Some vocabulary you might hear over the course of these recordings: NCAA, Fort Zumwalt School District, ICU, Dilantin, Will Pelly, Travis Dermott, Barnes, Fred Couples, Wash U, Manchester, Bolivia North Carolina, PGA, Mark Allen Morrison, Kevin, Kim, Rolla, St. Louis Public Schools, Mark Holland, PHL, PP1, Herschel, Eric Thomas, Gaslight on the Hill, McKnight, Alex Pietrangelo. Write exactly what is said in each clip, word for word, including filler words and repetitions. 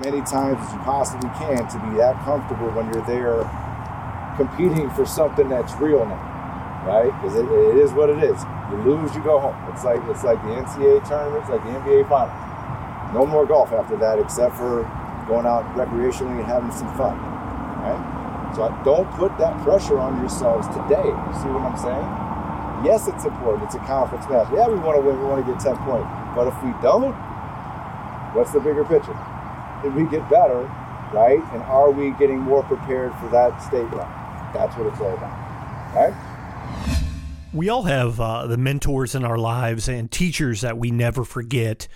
many times as you possibly can to be that comfortable when you're there competing for something that's real now, right? Because it, it is what it is. You lose, you go home. It's like it's like the N C double A tournament, it's like the N B A finals. No more golf after that, except for going out recreationally and having some fun, right? So don't put that pressure on yourselves today. You see what I'm saying? Yes, it's important. It's a conference match. Yeah, we want to win. We want to get ten points. But if we don't, what's the bigger picture? Did we get better, right? And are we getting more prepared for that state run? That's what it's all about, right? We all have uh, the mentors in our lives and teachers that we never forget.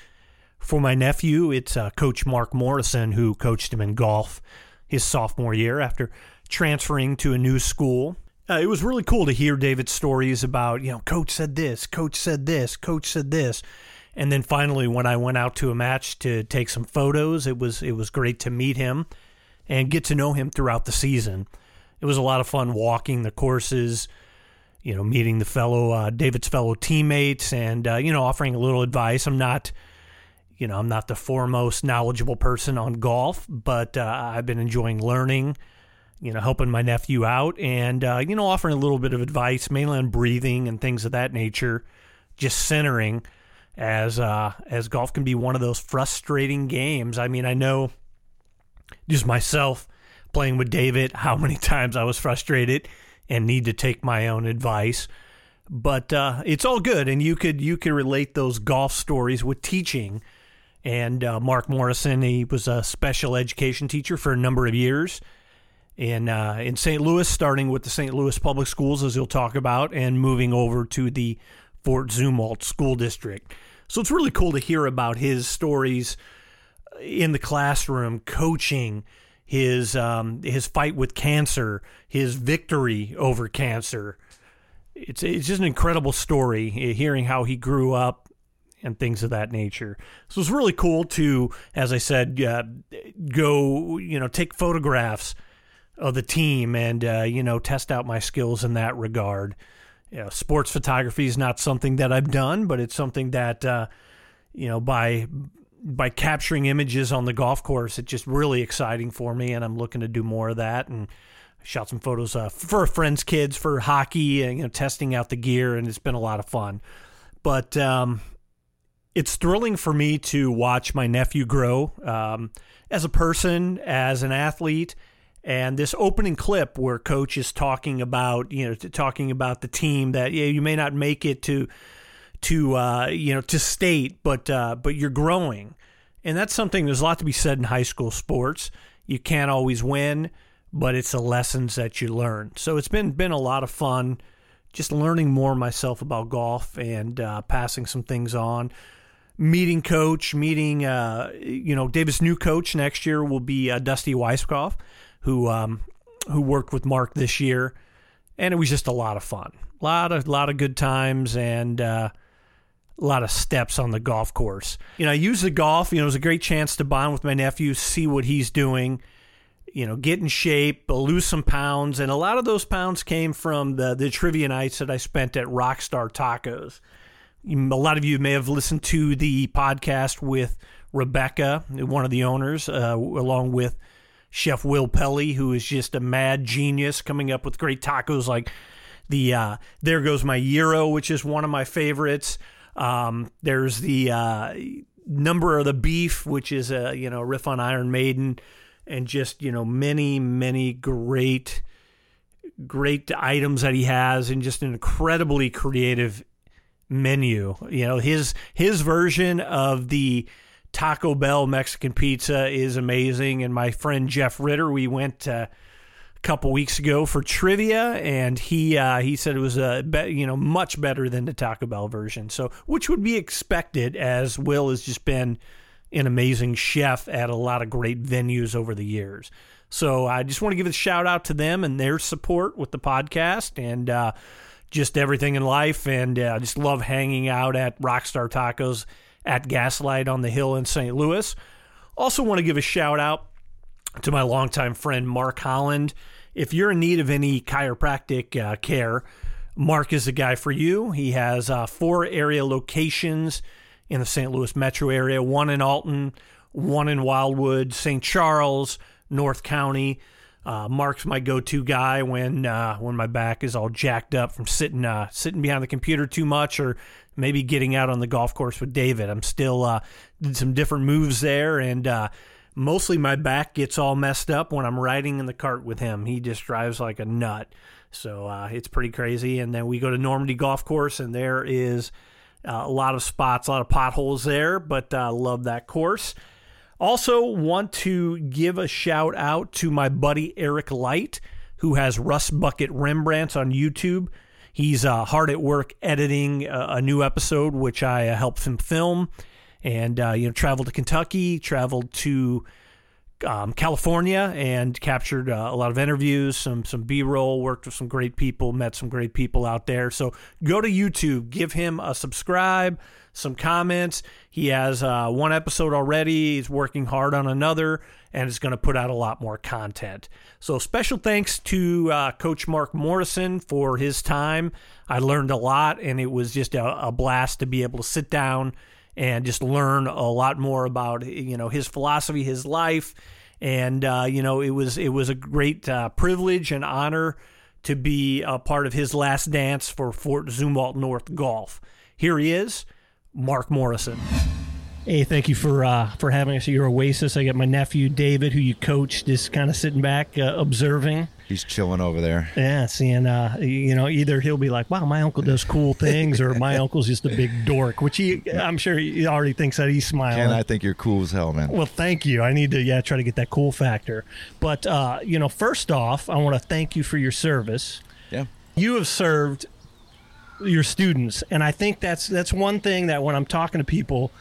For my nephew, it's uh, Coach Mark Morrison, who coached him in golf his sophomore year after transferring to a new school. Uh, it was really cool to hear David's stories about, you know, coach said this, coach said this, coach said this. And then finally, when I went out to a match to take some photos, it was it was great to meet him and get to know him throughout the season. It was a lot of fun walking the courses, you know, meeting the fellow uh, David's fellow teammates and, uh, you know, offering a little advice. I'm not... You know, I'm not the foremost knowledgeable person on golf, but uh, I've been enjoying learning, you know, helping my nephew out and, uh, you know, offering a little bit of advice, mainly on breathing and things of that nature, just centering as uh, as golf can be one of those frustrating games. I mean, I know just myself playing with David, how many times I was frustrated and need to take my own advice. But uh, it's all good, and you could you could relate those golf stories with teaching. And uh, Mark Morrison, he was a special education teacher for a number of years in uh, in Saint Louis, starting with the Saint Louis Public Schools, as you'll talk about, and moving over to the Fort Zumwalt School District. So it's really cool to hear about his stories in the classroom, coaching, his um, his fight with cancer, his victory over cancer. It's it's just an incredible story, hearing how he grew up and things of that nature. So it's really cool to, as I said, uh, go, you know, take photographs of the team and, uh, you know, test out my skills in that regard. You know, sports photography is not something that I've done, but it's something that, uh, you know, by by capturing images on the golf course, it's just really exciting for me, and I'm looking to do more of that. And I shot some photos uh, for friends' kids for hockey and, you know, testing out the gear, and it's been a lot of fun. But, um it's thrilling for me to watch my nephew grow um, as a person, as an athlete, and this opening clip where Coach is talking about, you know, talking about the team that yeah, you may not make it to, to uh, you know, to state, but uh, but you're growing, and that's something. There's a lot to be said in high school sports. You can't always win, but it's the lessons that you learn. So it's been been a lot of fun, just learning more myself about golf and uh, passing some things on. Meeting coach, meeting, uh, you know, David's new coach next year will be uh, Dusty Weisskoff, who um, who worked with Mark this year, and it was just a lot of fun, a lot of lot of good times, and uh, a lot of steps on the golf course. You know, I used the golf. You know, it was a great chance to bond with my nephew, see what he's doing, you know, get in shape, lose some pounds, and a lot of those pounds came from the the trivia nights that I spent at Rockstar Tacos. A lot of you may have listened to the podcast with Rebecca, one of the owners, uh, along with Chef Will Pelly, who is just a mad genius coming up with great tacos like the uh, There Goes My Gyro, which is one of my favorites. Um, there's the uh, Number of the Beef, which is a you know riff on Iron Maiden, and just you know many, many great, great items that he has, and just an incredibly creative menu. You know, his his version of the Taco Bell Mexican pizza is amazing. And my friend Jeff Ritter, we went uh, a couple weeks ago for trivia, and he uh, he said it was a be- you know much better than the Taco Bell version. So, which would be expected, as Will has just been an amazing chef at a lot of great venues over the years. So, I just want to give a shout out to them and their support with the podcast and. Uh, just everything in life, and I uh, just love hanging out at Rockstar Tacos at Gaslight on the Hill in Saint Louis. Also want to give a shout-out to my longtime friend, Mark Holland. If you're in need of any chiropractic uh, care, Mark is the guy for you. He has uh, four area locations in the Saint Louis metro area, one in Alton, one in Wildwood, Saint Charles, North County. Uh, Mark's my go-to guy when uh, when my back is all jacked up from sitting uh, sitting behind the computer too much, or maybe getting out on the golf course with David. I'm still uh, did some different moves there, and uh, mostly my back gets all messed up when I'm riding in the cart with him. He just drives like a nut, so uh, it's pretty crazy. And then we go to Normandy Golf Course, and there is uh, a lot of spots, a lot of potholes there, but I uh, love that course. Also want to give a shout out to my buddy Eric Light, who has Rust Bucket Rembrandts on YouTube. He's uh, hard at work editing a, a new episode, which I uh, helped him film, and uh, you know, traveled to Kentucky, traveled to um, California, and captured uh, a lot of interviews, some some B-roll, worked with some great people, met some great people out there. So go to YouTube, give him a subscribe, some comments. He has uh, one episode already. He's working hard on another, and is going to put out a lot more content. So special thanks to uh, Coach Mark Morrison for his time. I learned a lot, and it was just a, a blast to be able to sit down and just learn a lot more about, you know, his philosophy, his life. And, uh, you know, it was it was a great uh, privilege and honor to be a part of his last dance for Fort Zumwalt North Golf. Here he is, Mark Morrison. Hey, thank you for uh, for having us at your Oasis. I got my nephew, David, who you coach, just kind of sitting back, uh, observing. He's chilling over there. Yeah, seeing, uh, you know, either he'll be like, wow, my uncle does cool things, or my uncle's just a big dork, which he, I'm sure he already thinks that. He's smiling. And I think you're cool as hell, man. Well, thank you. I need to, yeah, try to get that cool factor. But, uh, you know, first off, I want to thank you for your service. Yeah. You have served your students, and I think that's that's one thing that when I'm talking to people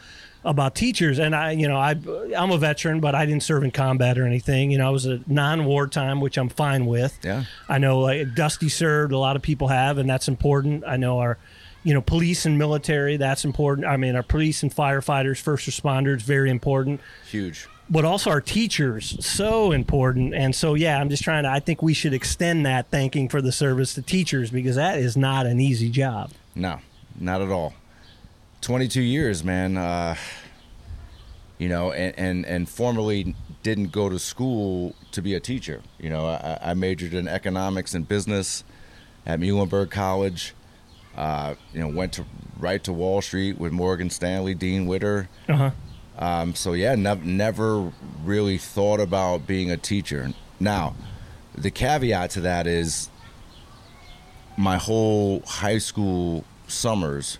about teachers, and I, you know, I, I'm a veteran, but I didn't serve in combat or anything. You know, I was a non-war time, which I'm fine with. Yeah, I know, like Dusty served, a lot of people have, and that's important. I know our, you know, police and military, that's important. I mean, our police and firefighters, first responders, very important. Huge. But also our teachers, so important. And so, yeah, I'm just trying to, I think we should extend that thanking for the service to teachers, because that is not an easy job. No, not at all. twenty-two years, man, uh, you know, and, and, and formerly didn't go to school to be a teacher. You know, I, I majored in economics and business at Muhlenberg College. Uh, you know, went to right to Wall Street with Morgan Stanley, Dean Witter. Uh-huh. Um, so, yeah, ne- never really thought about being a teacher. Now, the caveat to that is my whole high school summers,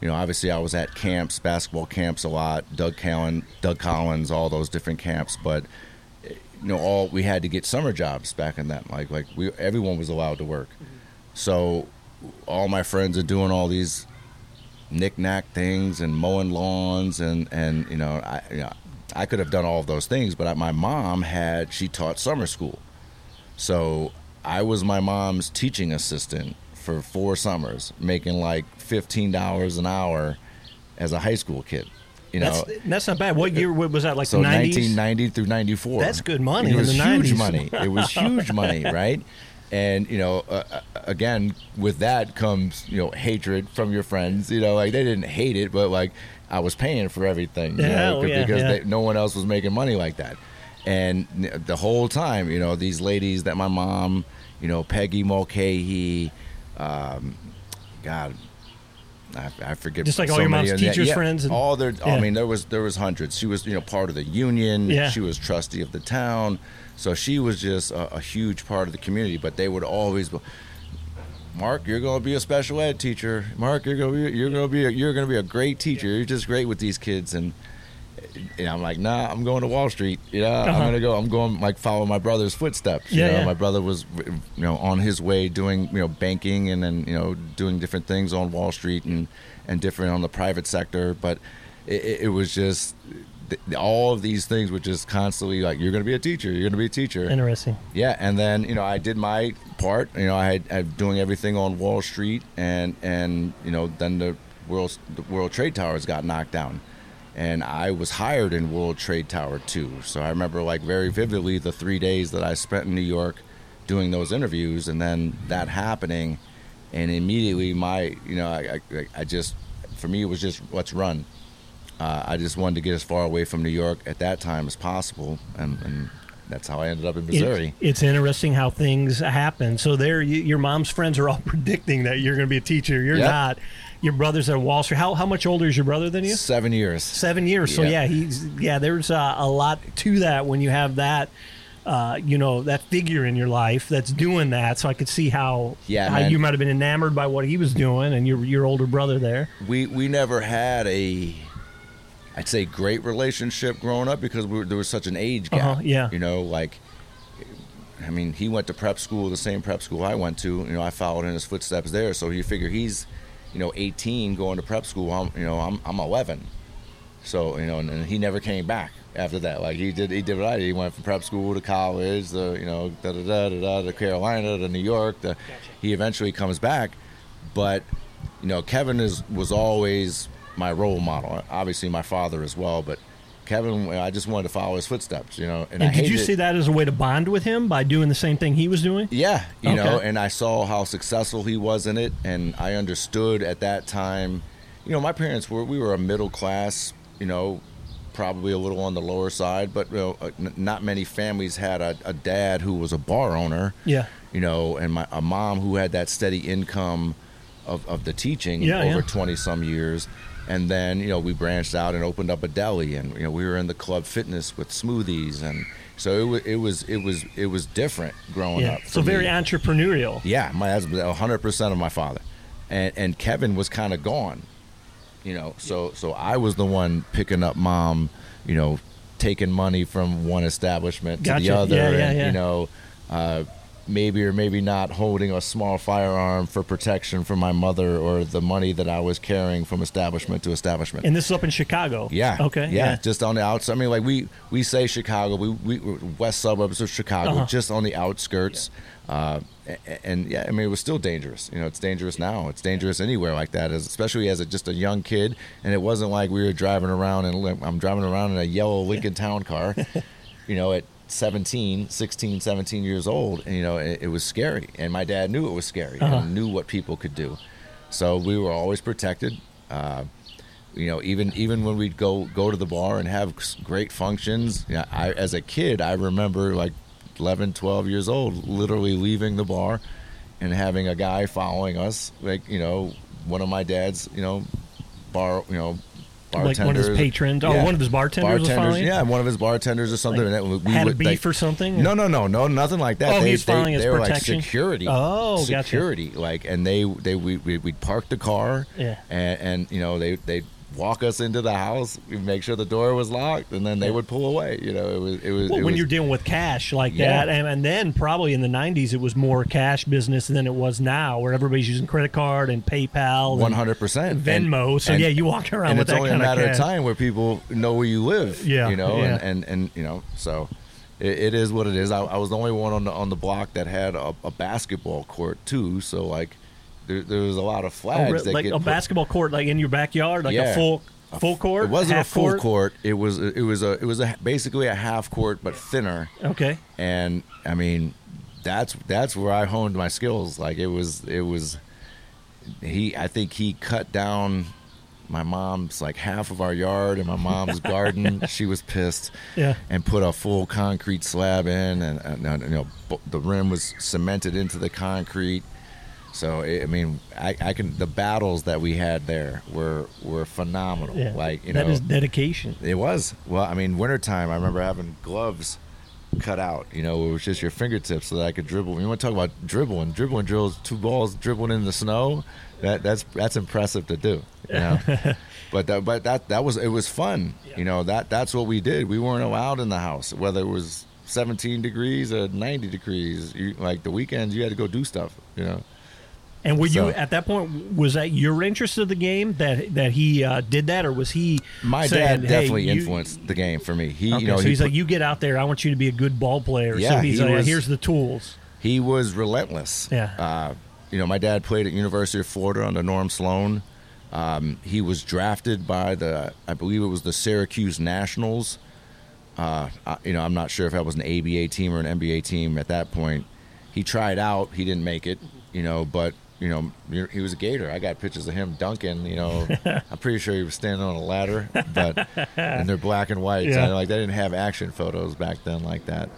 you know, obviously I was at camps, basketball camps a lot, Doug Collins, Doug Collins, all those different camps. But, you know, all we had to get summer jobs back in that. Like, like we everyone was allowed to work. Mm-hmm. So all my friends are doing all these knick-knack things and mowing lawns and and you know I you know, I could have done all of those things, but I, my mom had she taught summer school, so I was my mom's teaching assistant for four summers, making like fifteen dollars an hour as a high school kid. You know, that's, that's not bad. What year was that? Like so the nineties? nineteen ninety through ninety-four. That's good money. It was in the huge nineties. money. It was huge money, right? And, you know, uh, again, with that comes, you know, hatred from your friends. You know, like, they didn't hate it, but, like, I was paying for everything, you know, oh, yeah, because yeah. They, no one else was making money like that. And the whole time, you know, these ladies that my mom, you know, Peggy Mulcahy, um, God, I, I forget. Just like so all your mom's teachers' yeah, friends. And, all their, yeah. I mean, there was, there was hundreds. She was, you know, part of the union. Yeah. She was trustee of the town. So she was just a, a huge part of the community, but they would always be, Mark, you're going to be a special ed teacher. Mark, you're going to be, you're going to be, a, you're going to be a great teacher. You're just great with these kids. And, and I'm like, nah, I'm going to Wall Street. You know, uh-huh. I'm going to go, I'm going like follow my brother's footsteps. You yeah, know, yeah. My brother was, you know, on his way doing, you know, banking and then, you know, doing different things on Wall Street and, and different on the private sector. But it, it was just, all of these things were just constantly like, you're going to be a teacher, you're going to be a teacher. Interesting. Yeah, and then, you know, I did my part. You know, I had I was doing everything on Wall Street, and, and you know, then the World, the World Trade Towers got knocked down. And I was hired in World Trade Tower two. So I remember, like, very vividly the three days that I spent in New York doing those interviews, and then that happening. And immediately my, you know, I, I, I just, for me, it was just, let's run. Uh, I just wanted to get as far away from New York at that time as possible, and, and that's how I ended up in Missouri. It, it's interesting how things happen. So there, you, your mom's friends are all predicting that you're going to be a teacher. You're yep. not. Your brother's at Wall Street. How how much older is your brother than you? Seven years. Seven years. So yep. yeah, he's yeah. There's uh, a lot to that when you have that. Uh, you know, that figure in your life that's doing that. So I could see how yeah, how man. you might have been enamored by what he was doing and your your older brother there. We we never had a, I'd say, great relationship growing up because we were, there was such an age gap. Uh-huh, yeah. You know, like, I mean, he went to prep school, the same prep school I went to. You know, I followed in his footsteps there. So you figure he's, you know, eighteen going to prep school. I'm, you know, I'm I'm eleven. So, you know, and, and he never came back. After that, like he did, he did what I did. He went from prep school to college, the you know, da da da da da, to Carolina, to New York. The, gotcha. He eventually comes back, but you know, Kevin is was always my role model. Obviously, my father as well, but Kevin, I just wanted to follow his footsteps, you know. And, and I did you see it. that as a way to bond with him by doing the same thing he was doing? Yeah, you okay. know, and I saw how successful he was in it, and I understood at that time. You know, my parents were we were a middle class, you know. Probably a little on the lower side, but you know, not many families had a, a dad who was a bar owner, yeah, you know, and my, a mom who had that steady income of, of the teaching yeah, over yeah. twenty some years. And then, you know, we branched out and opened up a deli, and, you know, we were in the club fitness with smoothies. And so it was, it was, it was, it was different growing yeah. up. So very me. entrepreneurial. Yeah. My husband, a hundred percent of my father, and, and Kevin was kind of gone. You know, so so I was the one picking up mom, you know, taking money from one establishment to gotcha. the other, yeah, yeah, and yeah. you know, uh, maybe or maybe not holding a small firearm for protection from my mother or the money that I was carrying from establishment to establishment. And this is up in Chicago. Yeah. Okay. Yeah, yeah. Just on the outside. I mean, like we, we say Chicago, we we west suburbs of Chicago, uh-huh. just on the outskirts. Yeah. Uh, and, and yeah, I mean, it was still dangerous. You know, it's dangerous now. It's dangerous anywhere like that, as, especially as a, just a young kid. And it wasn't like we were driving around, and I'm driving around in a yellow Lincoln Town Car, you know, at seventeen, sixteen, seventeen years old. And, you know, it, it was scary. And my dad knew it was scary uh-huh. and knew what people could do. So we were always protected. Uh, you know, even, even when we'd go, go to the bar and have great functions, you know, I, as a kid, I remember like, eleven, twelve years old, literally leaving the bar and having a guy following us, like, you know, one of my dad's, you know, bar, you know, bartenders. Like one of his patrons, yeah. or one of his bartenders, bartenders was following? Yeah, one of his bartenders or something. Like, and that, we had would, a beef like, or something? No, no, no, no, nothing like that. Oh, they, he's following they, his they protection? They were like security. Oh, security, gotcha. Like, and they, they we, we, we'd park the car, yeah. and, and, you know, they, they'd walk us into the house, make sure the door was locked, and then they would pull away. You know, it was it was well, it when was, you're dealing with cash like yeah. that, and, and then probably in the nineties it was more cash business than it was now, where everybody's using credit card and PayPal, one hundred percent Venmo. So and, yeah, you walk around and with it's that only kind a matter of, cash. Of time where people know where you live. Yeah, you know, yeah. And, and and you know, so it, it is what it is. I, I was the only one on the on the block that had a, a basketball court too. So like. There, there was a lot of flags. Oh, really? That like get a put, basketball court, like in your backyard, like yeah, a full full court. It wasn't a full court. court. It was it was a it was a, basically a half court, but thinner. Okay. And I mean, that's that's where I honed my skills. Like it was it was, he I think he cut down my mom's like half of our yard and my mom's garden. She was pissed. Yeah. And put a full concrete slab in, and, and you know the rim was cemented into the concrete. So I mean, I, I can. The battles that we had there were were phenomenal. Yeah, like you know, that is dedication. It was. Well, I mean, wintertime, I remember having gloves cut out. You know, it was just your fingertips so that I could dribble. You want to talk about dribbling? Dribbling drills, two balls dribbling in the snow. That that's that's impressive to do. You know? but that, but that that was it was fun. Yeah. You know that that's what we did. We weren't allowed in the house, whether it was seventeen degrees or ninety degrees. You, like the weekends, you had to go do stuff. You know. And were so, you at that point? Was that your interest of the game that that he uh, did that, or was he? My saying, dad definitely hey, influenced you, the game for me. He, okay, you know, so he he's put, like, you get out there. I want you to be a good ball player. Yeah, so he's he like, was, here's the tools. He was relentless. Yeah. Uh, you know, my dad played at University of Florida under Norm Sloan. Um, he was drafted by the, I believe it was the Syracuse Nationals. Uh, I, you know, I'm not sure if that was an A B A team or an N B A team at that point. He tried out. He didn't make it. You know, but. you know, he was a Gator. I got pictures of him dunking, you know. I'm pretty sure he was standing on a ladder, but and they're black and white. Yeah. So like they didn't have action photos back then like that.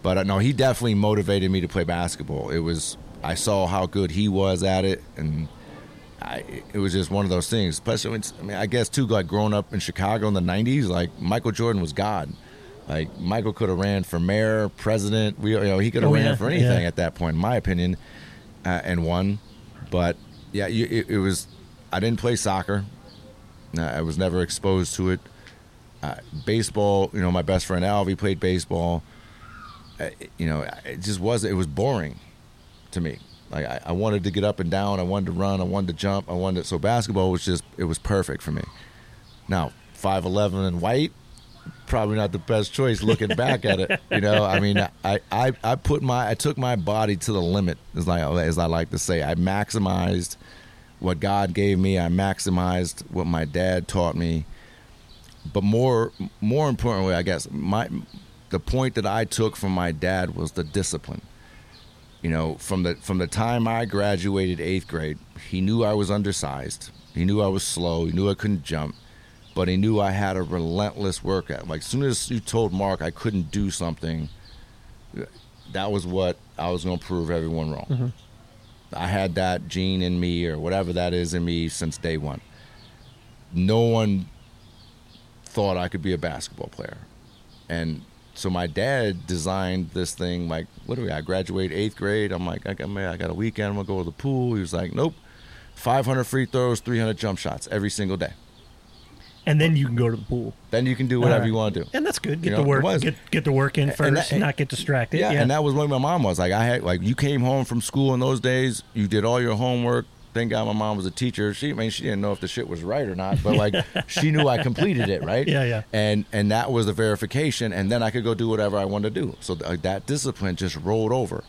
But uh, no, he definitely motivated me to play basketball. It was, I saw how good he was at it, and I, it was just one of those things. Plus, I mean, I guess too, like growing up in Chicago in the nineties, like Michael Jordan was God. Like Michael could have ran for mayor, president. We, you know, he could have oh, ran yeah. for anything yeah. at that point, in my opinion, uh, and won. But yeah, it, it was. I didn't play soccer. I was never exposed to it. Uh, baseball, you know, my best friend Alvy played baseball. Uh, you know, it just was. It was boring to me. Like I, I wanted to get up and down. I wanted to run. I wanted to jump. I wanted to, so basketball was just. It was perfect for me. Now five eleven and white. Probably not the best choice looking back at it, you know. I mean, I, I, I put my I took my body to the limit, as I as I like to say. I maximized what God gave me. I maximized what my dad taught me. But more more importantly, I guess my the point that I took from my dad was the discipline. You know, from the from the time I graduated eighth grade, he knew I was undersized. He knew I was slow. He knew I couldn't jump. But he knew I had a relentless workout. Like, as soon as you told Mark I couldn't do something, that was what I was going to prove everyone wrong. Mm-hmm. I had that gene in me, or whatever that is in me, since day one. No one thought I could be a basketball player. And so my dad designed this thing, like, literally, I graduate eighth grade. I'm like, I got, I got a weekend. I'm going to go to the pool. He was like, nope, five hundred free throws, three hundred jump shots every single day. And then you can go to the pool. Then you can do whatever right. you want to do. And that's good. Get you know, the work get get the work in first, and that, and, not get distracted. Yeah, yeah, and that was what my mom was. Like I had like you came home from school in those days, you did all your homework. Thank God my mom was a teacher. She I mean she didn't know if the shit was right or not, but like she knew I completed it, right? Yeah, yeah. And and that was the verification, and then I could go do whatever I wanted to do. So th- that discipline just rolled over.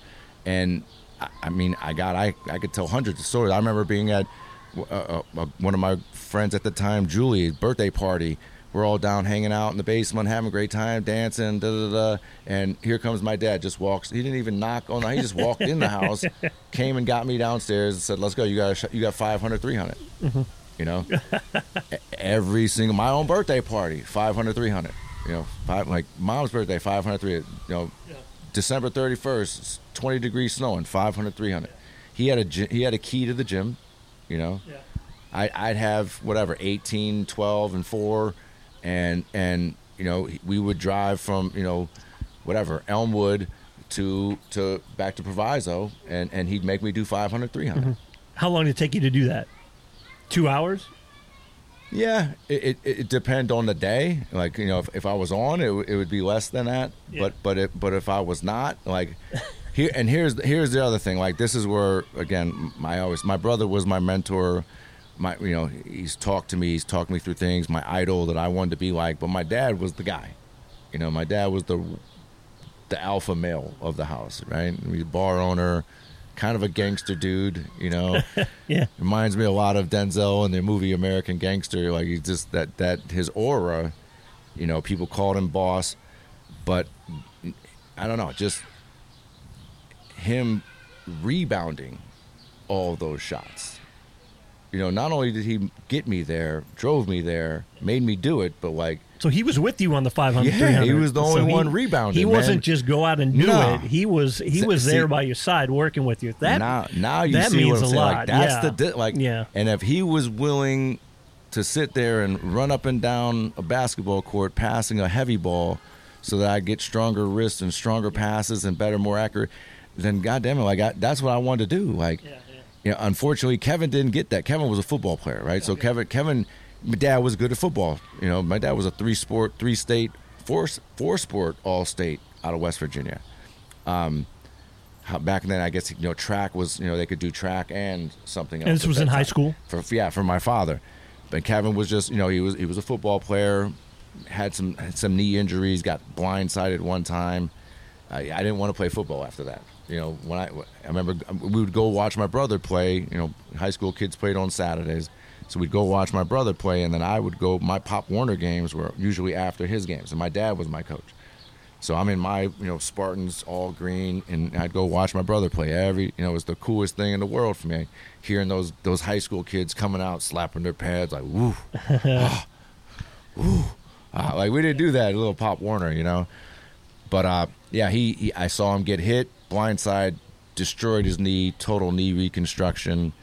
And I, I mean, I got I I could tell hundreds of stories. I remember being at Uh, uh, one of my friends at the time, Julie's birthday party. We're all down hanging out in the basement, having a great time, dancing, da da da. And here comes my dad. Just walks. He didn't even knock on. He just walked in the house, came and got me downstairs and said, "Let's go. You got you got five hundred, three hundred." Mm-hmm. You know, every single my own birthday party, five hundred, three hundred. You know, five, like mom's birthday, five hundred, three hundred. You know, yeah. December thirty-first, twenty degrees snowing, five hundred, three hundred. He had a he had a key to the gym. You know, yeah. I, I'd have whatever, eighteen, twelve and four. And, and, you know, we would drive from, you know, whatever, Elmwood to, to back to Proviso. And, and he'd make me do five hundred, three hundred. Mm-hmm. How long did it take you to do that? Two hours? Yeah. It, it, it depend on the day. Like, you know, if, if I was on, it, it would be less than that. Yeah. But, but it, but if I was not, like... Here, and here's here's the other thing. Like this is where again, my always my brother was my mentor. My you know he's talked to me, he's talked me through things. My idol that I wanted to be like, but my dad was the guy. You know, my dad was the the alpha male of the house, right? He was a bar owner, kind of a gangster dude. You know, yeah, reminds me a lot of Denzel in the movie American Gangster. Like he's just that that his aura. You know, people called him boss, but I don't know, just. Him rebounding all those shots. You know, not only did he get me there, drove me there, made me do it, but like... So he was with you on the five hundred, yeah, three hundred. He was the only so one he, rebounding, He man. wasn't just go out and do no. it. He was he was see, there by your side working with you. That Now, now you that see means what I'm a saying. Lot. Like, that's yeah. the... Di- like, yeah. And if he was willing to sit there and run up and down a basketball court passing a heavy ball so that I get stronger wrists and stronger passes and better, more accurate... Then goddamn it, like I, that's what I wanted to do. Like, yeah, yeah. you know, unfortunately, Kevin didn't get that. Kevin was a football player, right? Okay. So Kevin, Kevin, my dad was good at football. You know, my dad was a three-sport, three-state, four, four-sport all-state out of West Virginia. Um, how, back then, I guess you know, track was you know they could do track and something else. And this was in high school. For yeah, for my father, but Kevin was just you know he was he was a football player, had some had some knee injuries, got blindsided one time. I, I didn't want to play football after that. You know, when I, I remember we would go watch my brother play, you know, high school kids played on Saturdays. So we'd go watch my brother play, and then I would go, my Pop Warner games were usually after his games, and my dad was my coach. So I'm in my, you know, Spartans all green, and I'd go watch my brother play every, you know, it was the coolest thing in the world for me. Hearing those those high school kids coming out, slapping their pads, like, woo, ah, woo. Ah, like, we didn't do that, a little Pop Warner, you know. But, uh, yeah, he, he I saw him get hit, blindside, destroyed his knee, total knee reconstruction.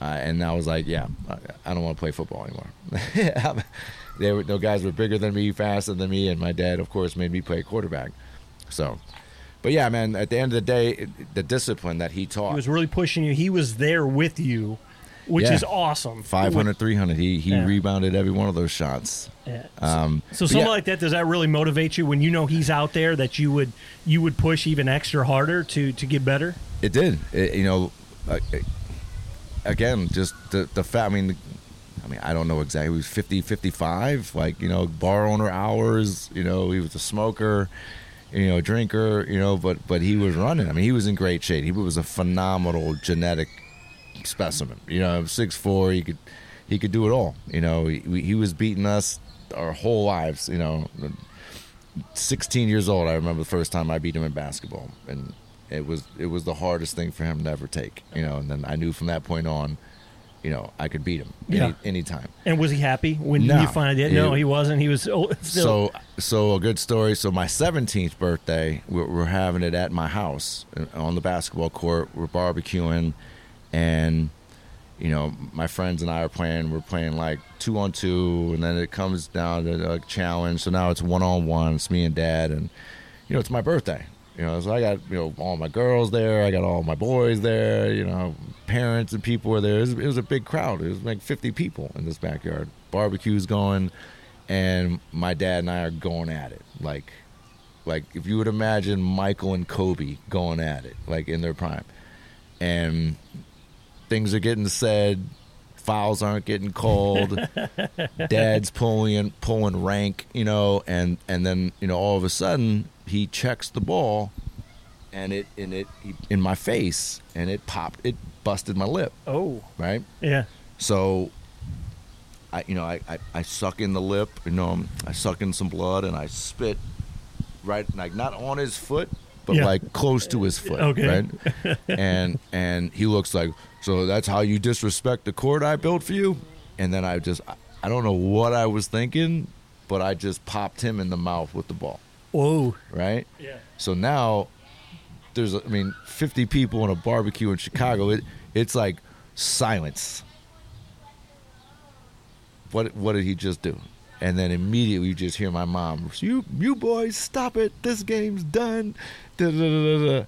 Uh, and I was like, yeah, I don't want to play football anymore. They were, those guys were bigger than me, faster than me, and my dad, of course, made me play quarterback. So, but yeah, man, at the end of the day, it, the discipline that he taught. He was really pushing you. He was there with you, which yeah. is awesome. five hundred, three hundred He he yeah. rebounded every one of those shots. Yeah. Um, so something yeah. like that, does that really motivate you when you know he's out there, that you would you would push even extra harder to, to get better? It did. It, you know, uh, again, just the, the fact, I mean, the, I mean, I don't know exactly. He was fifty, fifty-five like, you know, bar owner hours, you know, he was a smoker, you know, drinker, you know, but, but he was running. I mean, he was in great shape. He was a phenomenal genetic specimen, you know, six foot four he could, he could do it all. You know, he, he was beating us our whole lives, you know, sixteen years old. I remember the first time I beat him in basketball, and it was, it was the hardest thing for him to ever take, you know, and then I knew from that point on, you know, I could beat him any, yeah. any time. And was he happy when no, you find it? No, he wasn't. He was still. So, so a good story. So my seventeenth birthday, we're, we're having it at my house on the basketball court. We're barbecuing, and, you know, my friends and I are playing. We're playing like two on two, and then it comes down to a challenge. So now it's one on one. It's me and Dad, and, you know, it's my birthday. You know, so I got, you know, all my girls there. I got all my boys there. You know, parents and people were there. It was, it was a big crowd. It was like fifty people in this backyard. Barbecue's going, and my dad and I are going at it. Like, like if you would imagine Michael and Kobe going at it, like in their prime. And things are getting said. Fouls aren't getting called. Dad's pulling pulling rank, you know, and, and then, you know, all of a sudden he checks the ball, and it and it in my face, and it popped. It busted my lip. Oh, right. Yeah. So, I you know I, I, I suck in the lip. You know, I suck in some blood, and I spit right, like not on his foot, but yeah. like close to his foot. Okay. Right. and and he looks like. So that's how you disrespect the court I built for you? And then I just, I don't know what I was thinking, but I just popped him in the mouth with the ball. Whoa. Right? Yeah. So now there's, I mean, fifty people in a barbecue in Chicago. It, it's like silence. What what did he just do? And then immediately you just hear my mom, you you boys, stop it. This game's done. Da-da-da-da-da.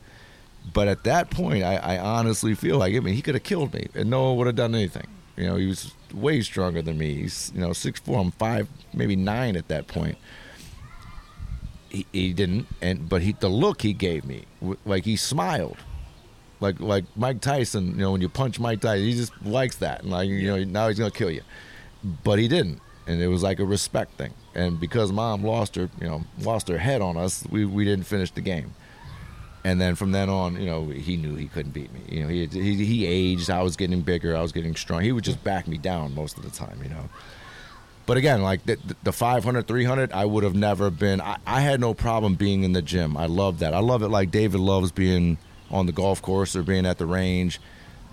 But at that point, I, I honestly feel like, I mean, he could have killed me, and no one would have done anything. You know, he was way stronger than me. He's, you know, six foot four I'm five, maybe nine at that point. He, he didn't, and but he the look he gave me, like he smiled, like like Mike Tyson. You know, when you punch Mike Tyson, he just likes that, and like you know, now he's gonna kill you. But he didn't, and it was like a respect thing. And because Mom lost her, you know, lost her head on us, we we didn't finish the game. And then from then on, you know, he knew he couldn't beat me. You know, he, he he aged. I was getting bigger. I was getting strong. He would just back me down most of the time, you know. But again, like the, the five hundred, three hundred I would have never been. I, I had no problem being in the gym. I love that. I love it like David loves being on the golf course or being at the range.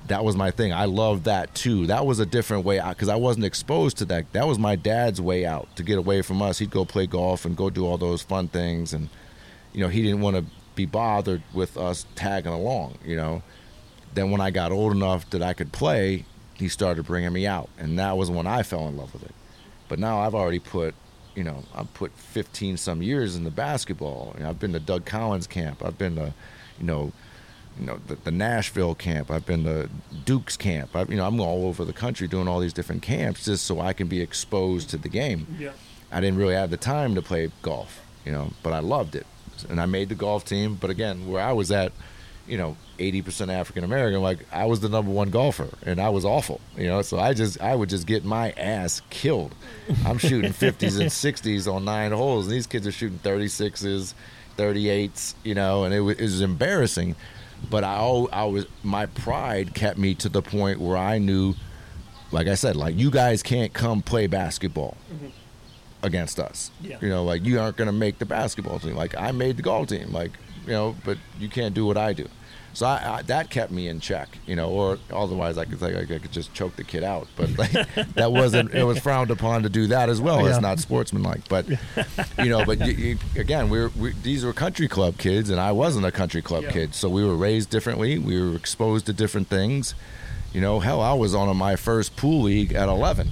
That was my thing. I loved that, too. That was a different way out because I wasn't exposed to that. That was my dad's way out to get away from us. He'd go play golf and go do all those fun things. And, you know, he didn't want to be bothered with us tagging along, you know. Then when I got old enough that I could play, he started bringing me out, and that was when I fell in love with it. But now I've already put, you know, I've put fifteen some years in the basketball. You know, I've been to Doug Collins camp. I've been to, you know, you know the, the Nashville camp. I've been to Duke's camp. I, you know, I'm all over the country doing all these different camps just so I can be exposed to the game. Yeah. I didn't really have the time to play golf, you know, but I loved it. And I made the golf team, but again, where I was at, you know, eighty percent African American, like I was the number one golfer, and I was awful, you know. So I just, I would just get my ass killed. I'm shooting fifties and sixties on nine holes, and these kids are shooting thirty-sixes, thirty-eights you know, and it was, it was embarrassing. But I, I was, my pride kept me to the point where I knew, like I said, like you guys can't come play basketball. Mm-hmm. against us. Yeah. You know, like, you aren't going to make the basketball team. Like, I made the golf team. Like, you know, but you can't do what I do. So I, I, that kept me in check, you know, or otherwise I could like, I could just choke the kid out. But like, that wasn't, it was frowned upon to do that as well. Yeah. It's not sportsmanlike. But, you know, but you, you, again, we were, we, these were country club kids, and I wasn't a country club yeah. kid. So we were raised differently. We were exposed to different things. You know, hell, I was on my first pool league at eleven.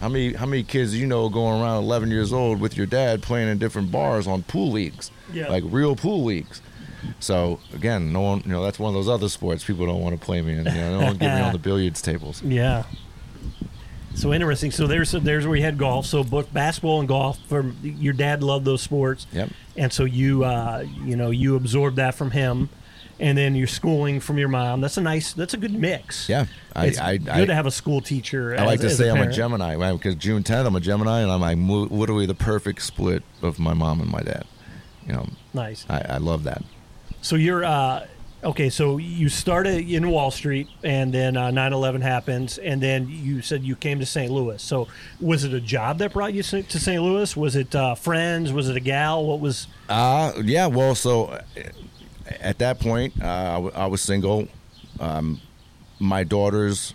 How many how many kids you know going around eleven years old with your dad playing in different bars on pool leagues, yeah. like real pool leagues? So again, no one, you know, that's one of those other sports people don't want to play me in. You know, they don't get me on the billiards tables. Yeah. So interesting. So there's there's where you had golf. So both basketball and golf. From your dad loved those sports. Yep. And so you uh, you know you absorbed that from him, and then your schooling from your mom. That's a nice. That's a good mix. Yeah. I, it's I, good I, to have a school teacher. I as, like to say a I'm a Gemini, right? Because June tenth, I'm a Gemini, and I'm like literally the perfect split of my mom and my dad. You know. Nice. I, I love that. So you're uh, okay. So you started in Wall Street, and then uh, nine eleven happens, and then you said you came to Saint Louis. So was it a job that brought you to Saint Louis? Was it uh, friends? Was it a gal? What was? Uh yeah. Well, so at that point, uh, I, w- I was single. Um, my daughter's,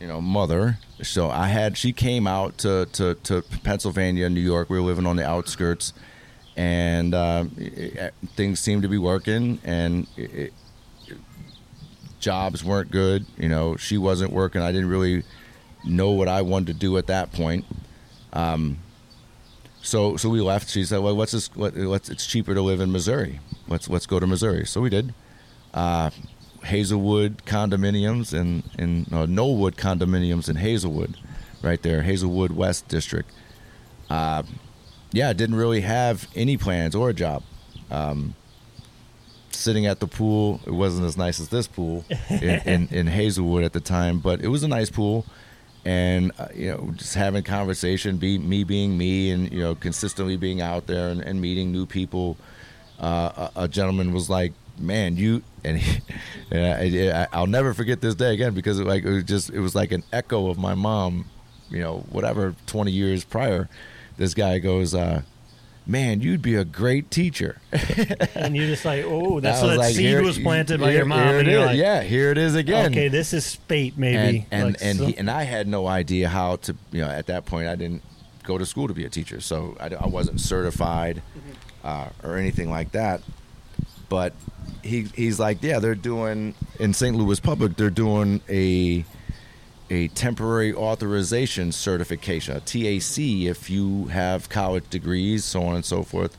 you know, mother. So I had. She came out to to, to Pennsylvania, New York. We were living on the outskirts. And uh, it, things seemed to be working, and it, it, jobs weren't good. You know, she wasn't working. I didn't really know what I wanted to do at that point. Um, so, so we left. She said, "Well, what's this? Let, let's. It's cheaper to live in Missouri. Let's let's go to Missouri." So we did. Uh, Hazelwood condominiums and and uh, Knollwood condominiums in Hazelwood, right there, Hazelwood West District. Uh, Yeah, didn't really have any plans or a job. Um, sitting at the pool, it wasn't as nice as this pool in, in, in Hazelwood at the time, but it was a nice pool. And uh, you know, just having conversation, be me being me, and you know, consistently being out there and, and meeting new people. Uh, a, a gentleman was like, "Man, you," and, he, and I, I, I'll never forget this day again because it, like it was just it was like an echo of my mom, you know, whatever twenty years prior. This guy goes, uh, "Man, you'd be a great teacher." And you're just like, oh, that's so that like, seed here, was planted by here, your mom. And you're like, yeah, here it is again. Okay, this is spate maybe. And and, like, and, so. he, and I had no idea how to, you know, at that point I didn't go to school to be a teacher. So I, I wasn't certified uh, or anything like that. But he he's like, yeah, they're doing, in Saint Louis Public, they're doing a... a temporary authorization certification, a T A C, if you have college degrees, so on and so forth.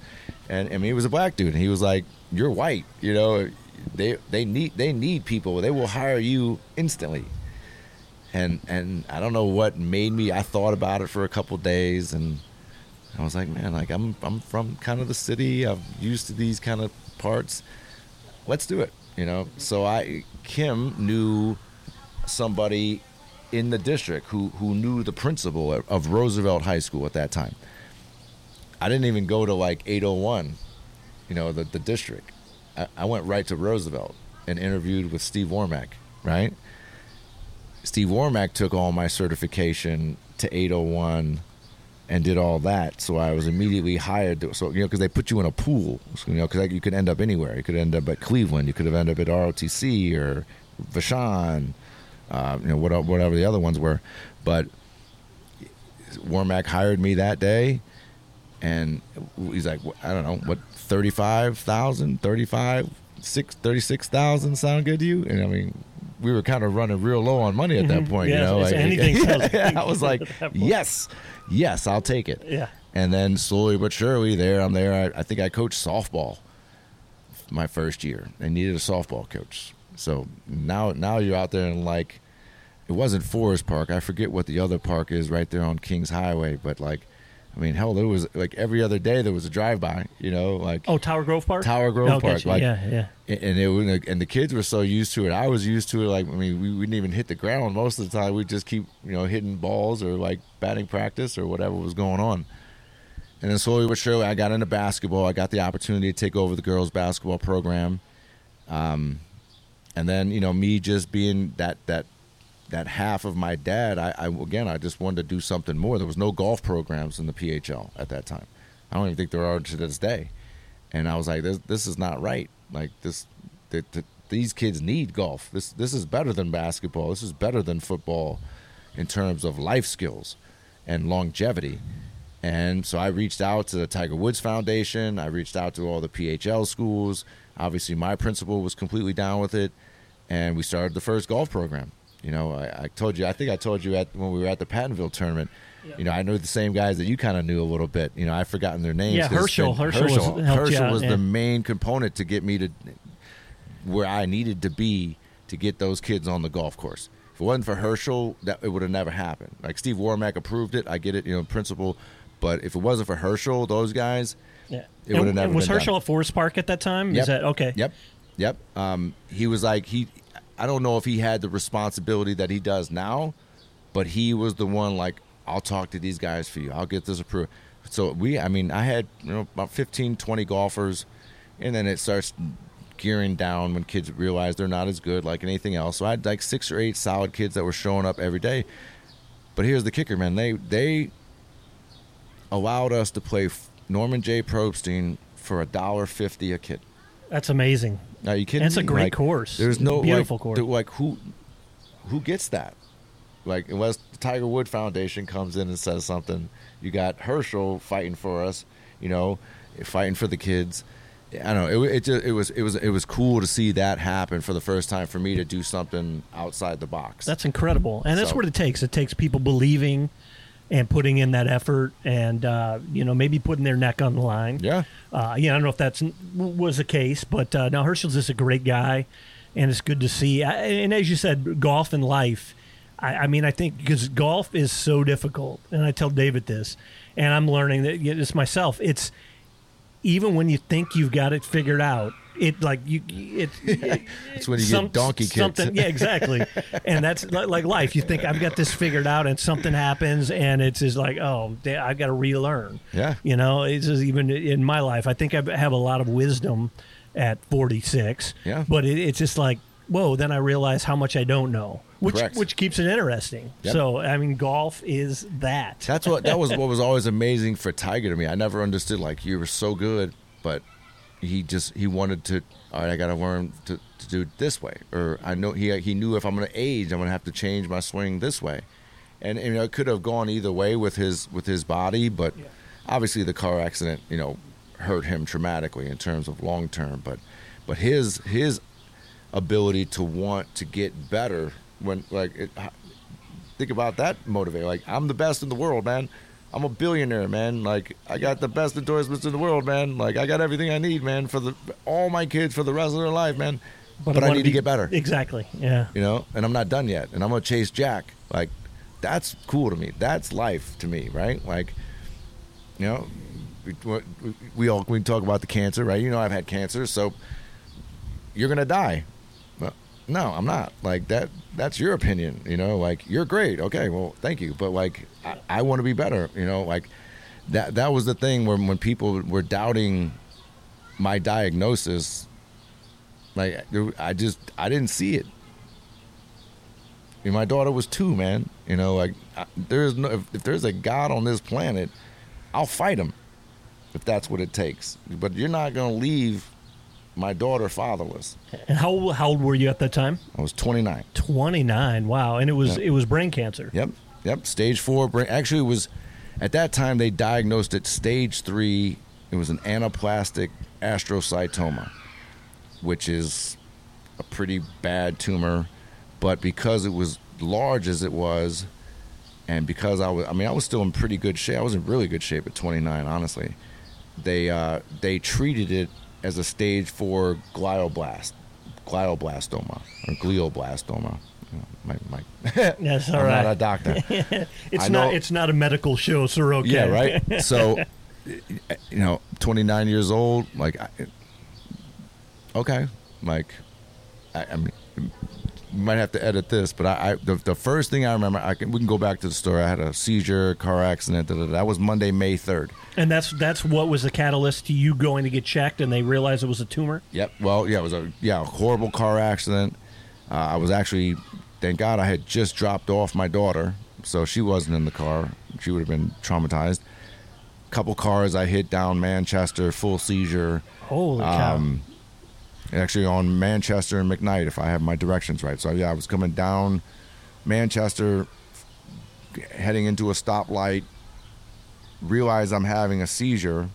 And I mean, he was a black dude, and he was like, "You're white, you know. They they need they need people. They will hire you instantly." And and I don't know what made me. I thought about it for a couple of days, and I was like, "Man, like I'm I'm from kind of the city. I'm used to these kind of parts. Let's do it, you know." So I Kim knew somebody in the district who who knew the principal of Roosevelt High School at that time. I didn't even go to like eight oh one, you know, the, the district. I, I went right to Roosevelt and interviewed with Steve Wormack, right? Steve Wormack took all my certification to eight oh one and did all that. So I was immediately hired. To, so, you know, because they put you in a pool, you know, because you could end up anywhere. You could end up at Cleveland. You could have ended up at R O T C or Vashon. Uh, you know, whatever, whatever the other ones were. But Wormack hired me that day, and he's like, I don't know, what, thirty-five thousand, thirty-five, six, thirty-six thousand sound good to you? And I mean, we were kind of running real low on money at that point. Yeah, you know, like, anything sounds good. I was like, yes, yes, I'll take it. Yeah. And then slowly but surely, there, I'm there. I, I think I coached softball my first year. They needed a softball coach. So now now you're out there in, like, it wasn't Forest Park. I forget what the other park is right there on Kings Highway. But, like, I mean, hell, there was, like, every other day there was a drive-by, you know, like. Oh, Tower Grove Park? Tower Grove no, Park. Like, yeah, yeah. And, it, and the kids were so used to it. I was used to it. Like, I mean, we wouldn't even hit the ground most of the time. We'd just keep, you know, hitting balls or, like, batting practice or whatever was going on. And then slowly but surely I got into basketball. I got the opportunity to take over the girls' basketball program. Um And then, you know, me just being that that that half of my dad, I, I again, I just wanted to do something more. There was no golf programs in the P H L at that time. I don't even think there are to this day. And I was like, this this is not right. Like this, th- th- these kids need golf. This this is better than basketball. This is better than football in terms of life skills and longevity. And so I reached out to the Tiger Woods Foundation. I reached out to all the P H L schools. Obviously, my principal was completely down with it. And we started the first golf program. You know, I, I told you, I think I told you at when we were at the Pattonville tournament, yeah. you know, I knew the same guys that you kind of knew a little bit. You know, I've forgotten their names. Yeah, Herschel. Been, Herschel, Herschel was, Herschel out, was yeah. the main component to get me to where I needed to be to get those kids on the golf course. If it wasn't for Herschel, that it would have never happened. Like, Steve Wormack approved it. I get it, you know, principal. But if it wasn't for Herschel, those guys, yeah. it would have never been Was Herschel done. At Forest Park at that time? Yep. Is that okay? Yep. Yep. Um, he was like, he. I don't know if he had the responsibility that he does now, but he was the one like, I'll talk to these guys for you. I'll get this approved. So we, I mean, I had, you know, about fifteen, twenty golfers, and then it starts gearing down when kids realize they're not as good like anything else. So I had like six or eight solid kids that were showing up every day. But here's the kicker, man. They, they allowed us to play Norman J. Probstein for a dollar fifty a kid. That's amazing. Are you kidding? That's me? a great like, course. There's no beautiful like, course. The, like who, who gets that? Like unless the Tiger Woods Foundation comes in and says something. You got Herschel fighting for us, you know, fighting for the kids. I don't know. It, it just it was it was it was cool to see that happen for the first time for me to do something outside the box. That's incredible, and that's so. what it takes. It takes people believing and putting in that effort and, uh, you know, maybe putting their neck on the line. Yeah. Uh, yeah, I don't know if that's was the case, but uh, now Herschel's just a great guy, and it's good to see. I, and as you said, golf and life, I, I mean, I think because golf is so difficult, and I tell David this, and I'm learning that you know, it's myself. It's even when you think you've got it figured out, It like you, it, it it's when you some, get donkey kicks. Something, yeah, exactly. And that's like life. You think I've got this figured out, and something happens, and it's just like, oh, I've got to relearn. Yeah, you know, it's just even in my life. I think I have a lot of wisdom at forty-six. Yeah, but it, it's just like, whoa. Then I realize how much I don't know, which Correct. which keeps it interesting. Yep. So I mean, golf is that. That's what that was. What was always amazing for Tiger to me. I never understood. Like you were so good, but. He just he wanted to. All right, I got to learn to, to do it this way. Or I know he he knew if I'm going to age, I'm going to have to change my swing this way, and, and you know it could have gone either way with his with his body, but yeah. obviously the car accident you know hurt him traumatically in terms of long term. But but his his ability to want to get better when like it, think about that motivator. Like I'm the best in the world, man. I'm a billionaire, man. Like, I got the best endorsements in the world, man. Like, I got everything I need, man, for the all my kids for the rest of their life, man. But, but I, I need to, be, to get better. Exactly, yeah. You know, and I'm not done yet, and I'm going to chase Jack. Like, that's cool to me. That's life to me, right? Like, you know, we, we all we talk about the cancer, right? You know I've had cancer, so you're going to die. Well, no, I'm not. Like, that. That's your opinion, you know, like, you're great. Okay, well, thank you. But, like, I, I want to be better, you know, like, that that was the thing where when people were doubting my diagnosis, like, I just, I didn't see it. I mean, my daughter was two, man. You know, like, I, there's no, if, if there's a God on this planet, I'll fight him if that's what it takes. But you're not going to leave my daughter fatherless. And how how old were you at that time? I was twenty-nine. twenty-nine. Wow. And it was yeah. it was brain cancer. Yep. Yep. Stage four brain. Actually, it was at that time they diagnosed it stage three. It was an anaplastic astrocytoma, which is a pretty bad tumor, but because it was large as it was, and because I was I mean I was still in pretty good shape. I was in really good shape at twenty-nine. Honestly, they uh, they treated it as a stage four glioblast, glioblastoma, or glioblastoma. You know, my, my, That's all I'm right. not a doctor. it's I not. Know, it's not a medical show, so okay. Yeah, right. So, you know, twenty-nine years old. Like, I, okay, like, I, I mean, you might have to edit this, but I, I the, the first thing I remember, I can we can go back to the story. I had a seizure, car accident. Da, da, da. That was Monday, May third. And that's that's what was the catalyst to you going to get checked, and they realized it was a tumor? Yep. Well, yeah, it was a yeah a horrible car accident. Uh, I was actually thank God I had just dropped off my daughter, so she wasn't in the car. She would have been traumatized. Couple cars I hit down Manchester, full seizure. Holy um, cow. Actually on Manchester and McKnight, if I have my directions right. So, yeah, I was coming down Manchester, heading into a stoplight, realized I'm having a seizure.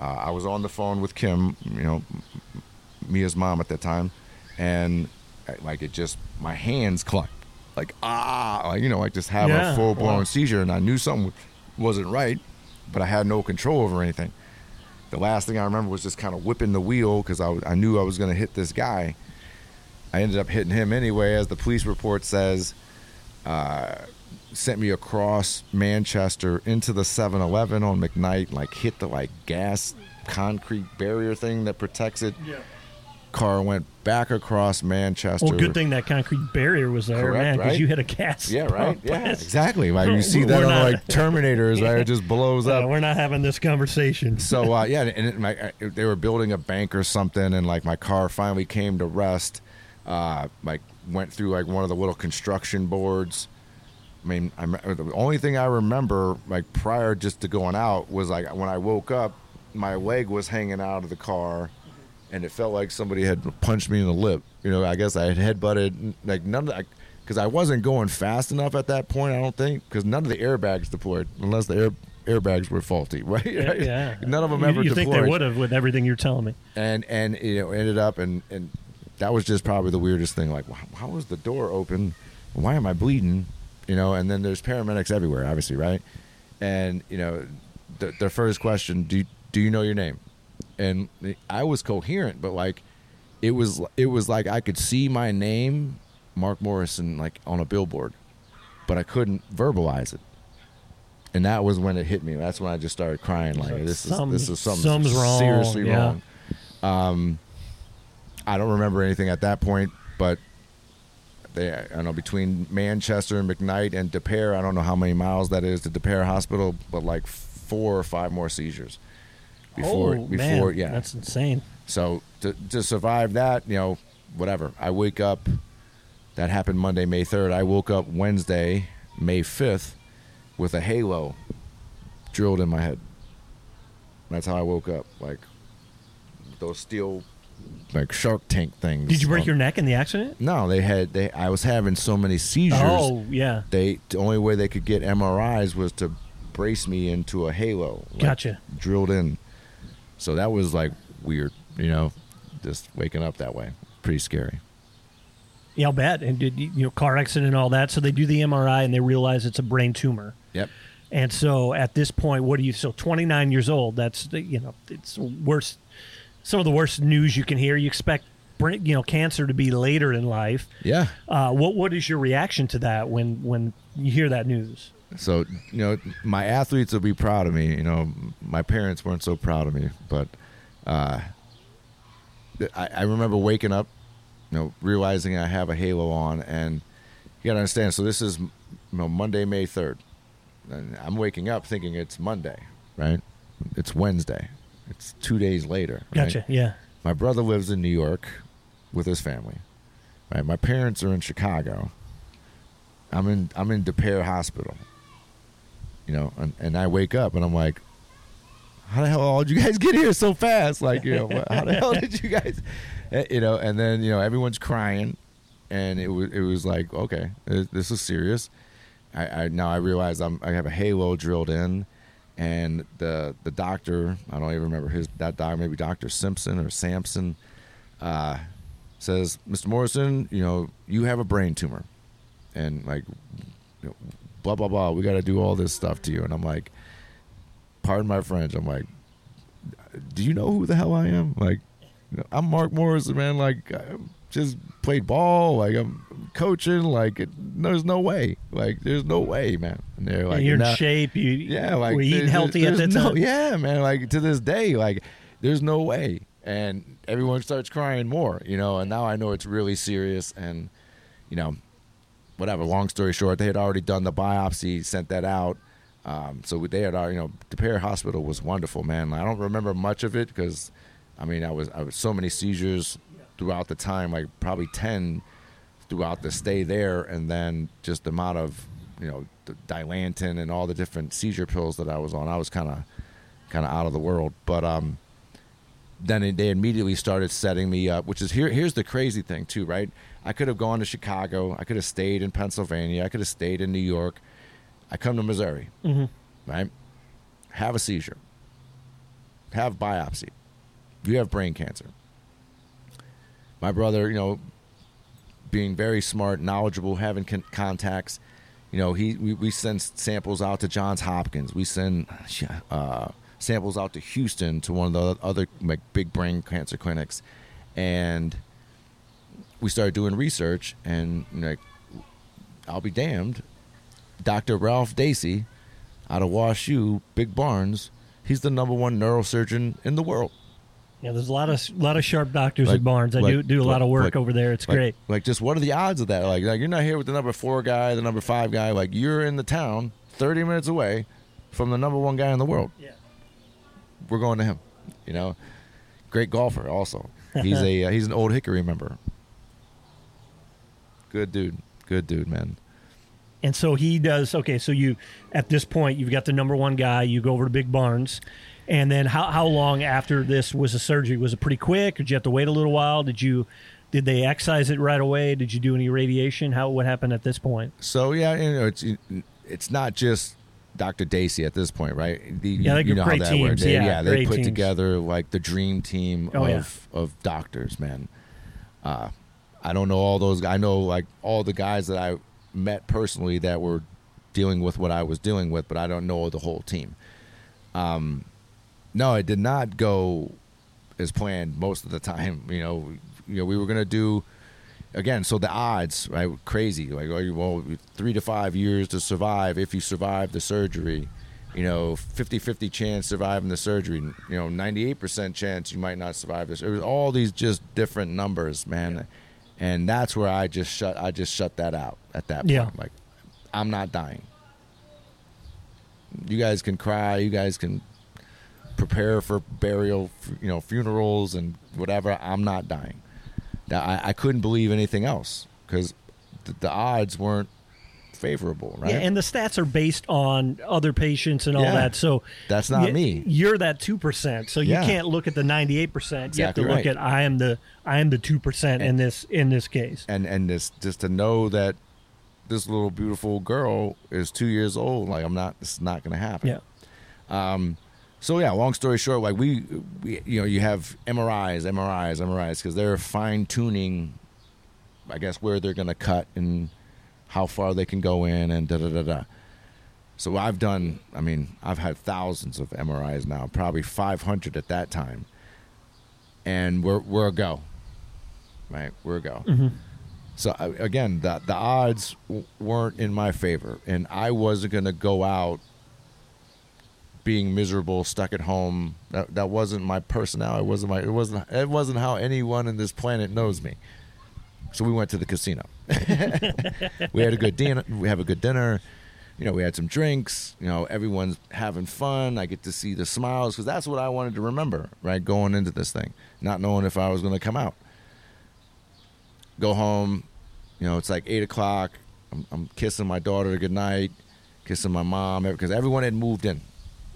Uh, I was on the phone with Kim, you know, Mia's mom at that time, and, like, it just, my hands clucked. Like, ah, like, you know, I just have yeah. a full-blown wow. seizure, and I knew something wasn't right, but I had no control over anything. The last thing I remember was just kind of whipping the wheel because I, I knew I was going to hit this guy. I ended up hitting him anyway, as the police report says, uh, sent me across Manchester into the seven eleven on McKnight, like hit the like gas concrete barrier thing that protects it. Yeah. Car went back across Manchester. Well, good thing that concrete barrier was there. Correct, man, because right? you had a gas yeah right pump. Yeah, exactly. Like you see that on like Terminators, yeah. right? It just blows no, up. We're not having this conversation. So uh yeah, and it, my, they were building a bank or something, and like my car finally came to rest. Uh like went through like one of the little construction boards. I mean, I, the only thing I remember, like prior just to going out, was like when I woke up, my leg was hanging out of the car, and it felt like somebody had punched me in the lip. You know, I guess I had headbutted, like none of that, because I wasn't going fast enough at that point, I don't think, because none of the airbags deployed, unless the air, airbags were faulty, right? Yeah, yeah. None of them you, ever you deployed. You think they would have with everything you're telling me. And, and you know, ended up, and, and that was just probably the weirdest thing. Like, how was the door open? Why am I bleeding? You know, and then there's paramedics everywhere, obviously, right? And, you know, the, the first question, do, do you know your name? And I was coherent, but, like, it was it was like I could see my name, Mark Morrison, like, on a billboard. But I couldn't verbalize it. And that was when it hit me. That's when I just started crying, like, like this, some, is, this is something seriously wrong. Yeah. Um, I don't remember anything at that point, but... They, I don't know, between Manchester and McKnight and De Pere, I don't know how many miles that is to De Pere Hospital, but like four or five more seizures before, oh, before, man. Yeah, that's insane. So to to survive that, you know, whatever. I wake up. That happened Monday, May third. I woke up Wednesday, May fifth, with a halo drilled in my head. That's how I woke up. Like those steel. Like Shark Tank things. Did you break um, your neck in the accident? No, they had. They I was having so many seizures. Oh yeah. They the only way they could get M R Is was to brace me into a halo. Like, gotcha. Drilled in. So that was like weird, you know, just waking up that way. Pretty scary. Yeah, I'll bet. And did you know car accident and all that? So they do the M R I and they realize it's a brain tumor. Yep. And so at this point, what are you? So twenty-nine years old. That's you know it's worse. Some of the worst news you can hear. You expect, you know, cancer to be later in life. Yeah. Uh, what What is your reaction to that when, when you hear that news? So, you know, my athletes will be proud of me. You know, my parents weren't so proud of me. But uh, I, I remember waking up, you know, realizing I have a halo on. And you got to understand, so this is you know, Monday, May third. And I'm waking up thinking it's Monday, right? It's Wednesday. It's two days later. Right? Gotcha, yeah. My brother lives in New York with his family. Right? My parents are in Chicago. I'm in I'm in De Pere Hospital. You know, and, and I wake up and I'm like, how the hell did you guys get here so fast? Like, you know, how the hell did you guys, you know? And then you know everyone's crying, and it was it was like, okay, this is serious. I, I now I realize I'm I have a halo drilled in. And the the doctor, I don't even remember his that doctor, maybe Doctor Simpson or Sampson, uh, says, Mister Morrison, you know, you have a brain tumor. And, like, you know, blah, blah, blah, we got to do all this stuff to you. And I'm like, pardon my French, I'm like, do you know who the hell I am? Like, you know, I'm Mark Morrison, man. Like, I just played ball. Like, I'm coaching. Like, it, there's no way. Like, there's no way, man. And they're like, and you're in nah, shape. You, yeah, like, were you eating healthy at that no, time? Yeah, man. Like, to this day, like, there's no way. And everyone starts crying more, you know. And now I know it's really serious. And, you know, whatever. Long story short, they had already done the biopsy, sent that out. Um, so they had, you know, DePere Hospital was wonderful, man. Like, I don't remember much of it because, I mean, I was, I was so many seizures. Throughout the time, like probably ten throughout the stay there, and then just the amount of, you know, the Dilantin and all the different seizure pills that I was on, I was kind of kind of out of the world. But um, then they immediately started setting me up, which is here. Here's the crazy thing too, right? I could have gone to Chicago. I could have stayed in Pennsylvania. I could have stayed in New York. I come to Missouri, mm-hmm. right? Have a seizure. Have biopsy. You have brain cancer. My brother, you know, being very smart, knowledgeable, having con- contacts, you know, he we, we send samples out to Johns Hopkins. We send uh, samples out to Houston, to one of the other like, big brain cancer clinics. And we started doing research, and you know, like, I'll be damned, Doctor Ralph Dacey out of Wash U, Big Barnes, he's the number one neurosurgeon in the world. Yeah, there's a lot of lot of sharp doctors like, at Barnes. I like, do do a like, lot of work like, over there. It's like, great. Like, just what are the odds of that? Like, like, you're not here with the number four guy, the number five guy. Like, you're in the town thirty minutes away from the number one guy in the world. Yeah, we're going to him. You know, great golfer also. He's a uh, he's an Old Hickory member. Good dude. Good dude, man. And so he does. Okay, so you at this point you've got the number one guy. You go over to Big Barnes. And then how how long after this was the surgery? Was it pretty quick? Did you have to wait a little while? Did you did they excise it right away? Did you do any radiation? How what happened at this point? So yeah, you know, it's it's not just Doctor Dacey at this point, right? The, yeah, they you know great how that teams. Works. They, yeah, yeah, they put teams. together like the dream team oh, of yeah. of doctors, man. Uh, I don't know all those. I know like all the guys that I met personally that were dealing with what I was dealing with, but I don't know the whole team. Um. No, it did not go as planned most of the time. You know, you know, we were going to do, again, so the odds, right, were crazy. Like, well, three to five years to survive if you survive the surgery. You know, fifty-fifty chance surviving the surgery. You know, ninety-eight percent chance you might not survive this. It was all these just different numbers, man. Yeah. And that's where I just shut I just shut that out at that point. Yeah. Like, I'm not dying. You guys can cry. You guys can prepare for burial, you know, funerals and whatever. I'm not dying. Now, I, I couldn't believe anything else because th- the odds weren't favorable, right? Yeah, and the stats are based on other patients and all yeah, that. So that's not y- me. You're that two percent, so you yeah. can't look at the ninety-eight percent. You exactly have to look right. at I am the I am the two percent in this in this case. And and this just to know that this little beautiful girl is two years old. Like I'm not. It's not going to happen. Yeah. Um. So, yeah, long story short, like we, we you know, you have M R Is, M R Is, M R Is, because they're fine-tuning, I guess, where they're going to cut and how far they can go in and da-da-da-da. So I've done, I mean, I've had thousands of M R Is now, probably five hundred at that time. And we're we're a go, right? We're a go. Mm-hmm. So, again, the, the odds w- weren't in my favor, and I wasn't going to go out being miserable, stuck at home. That, that wasn't my personality. It wasn't my, it wasn't, it wasn't how anyone on this planet knows me. So we went to the casino. We had a good dinner. We have a good dinner. You know, we had some drinks. You know, everyone's having fun. I get to see the smiles because that's what I wanted to remember, right, going into this thing, not knowing if I was going to come out. Go home. You know, it's like eight o'clock. I'm, I'm kissing my daughter goodnight, kissing my mom because everyone had moved in.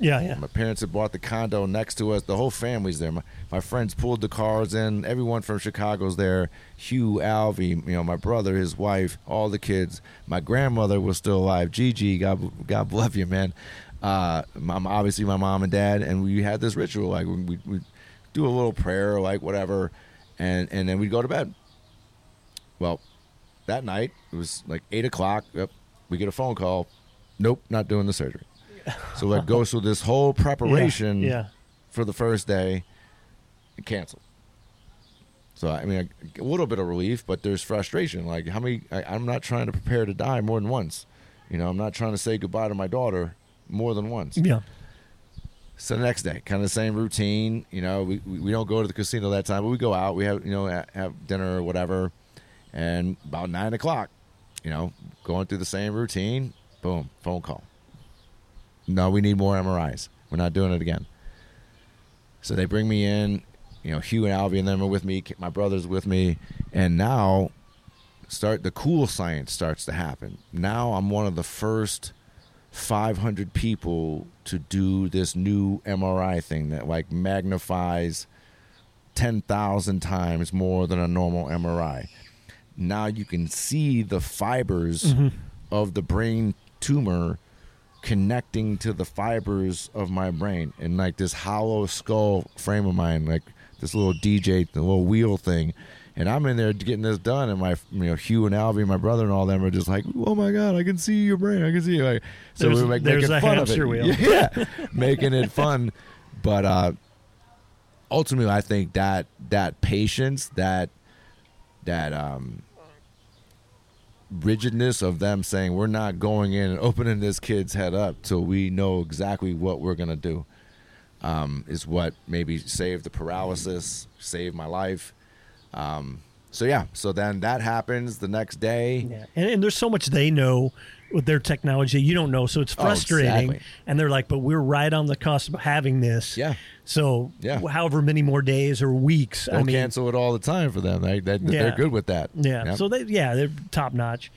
Yeah, yeah. My parents had bought the condo next to us. The whole family's there. My, my friends pulled the cars in. Everyone from Chicago's there. Hugh, Alvy, you know, my brother, his wife, all the kids. My grandmother was still alive. Gigi, God, God love you, man. Uh, I'm obviously my mom and dad, and we had this ritual. Like we we do a little prayer, like whatever, and and then we'd go to bed. Well, that night it was like eight o'clock. Yep, we get a phone call. Nope, not doing the surgery. So it goes through this whole preparation yeah, yeah. for the first day and canceled. So, I mean, a little bit of relief, but there's frustration. Like, how many, I, I'm not trying to prepare to die more than once. You know, I'm not trying to say goodbye to my daughter more than once. Yeah. So the next day, kind of the same routine. You know, we, we don't go to the casino that time, but we go out. We have, you know, have dinner or whatever. And about nine o'clock, you know, going through the same routine, boom, phone call. No, we need more M R Is. We're not doing it again. So they bring me in. You know, Hugh and Alvy and them are with me. My brother's with me. And now start the cool science starts to happen. Now I'm one of the first five hundred people to do this new M R I thing that like magnifies ten thousand times more than a normal M R I. Now you can see the fibers mm-hmm. of the brain tumor connecting to the fibers of my brain, and like this hollow skull frame of mine, like this little D J, the little wheel thing. And I'm in there getting this done, and my, you know, Hugh and Alvy, my brother, and all them are just like, "Oh my God, I can see your brain, I can see you." Like, so there's, we're like making fun of it, wheel. yeah, making it fun. But uh, ultimately, I think that that patience, that that um, rigidness of them saying we're not going in and opening this kid's head up till we know exactly what we're gonna do, um, is what maybe saved the paralysis, saved my life. Um, so yeah, so then that happens the next day. Yeah. And, and there's so much they know with their technology you don't know, so it's frustrating. Oh, exactly. And they're like, but we're right on the cusp of having this. Yeah. So yeah. however many more days or weeks. They'll I mean, cancel it all the time for them. They, they, yeah. They're good with that. Yeah. Yep. So they, yeah, they're top notch.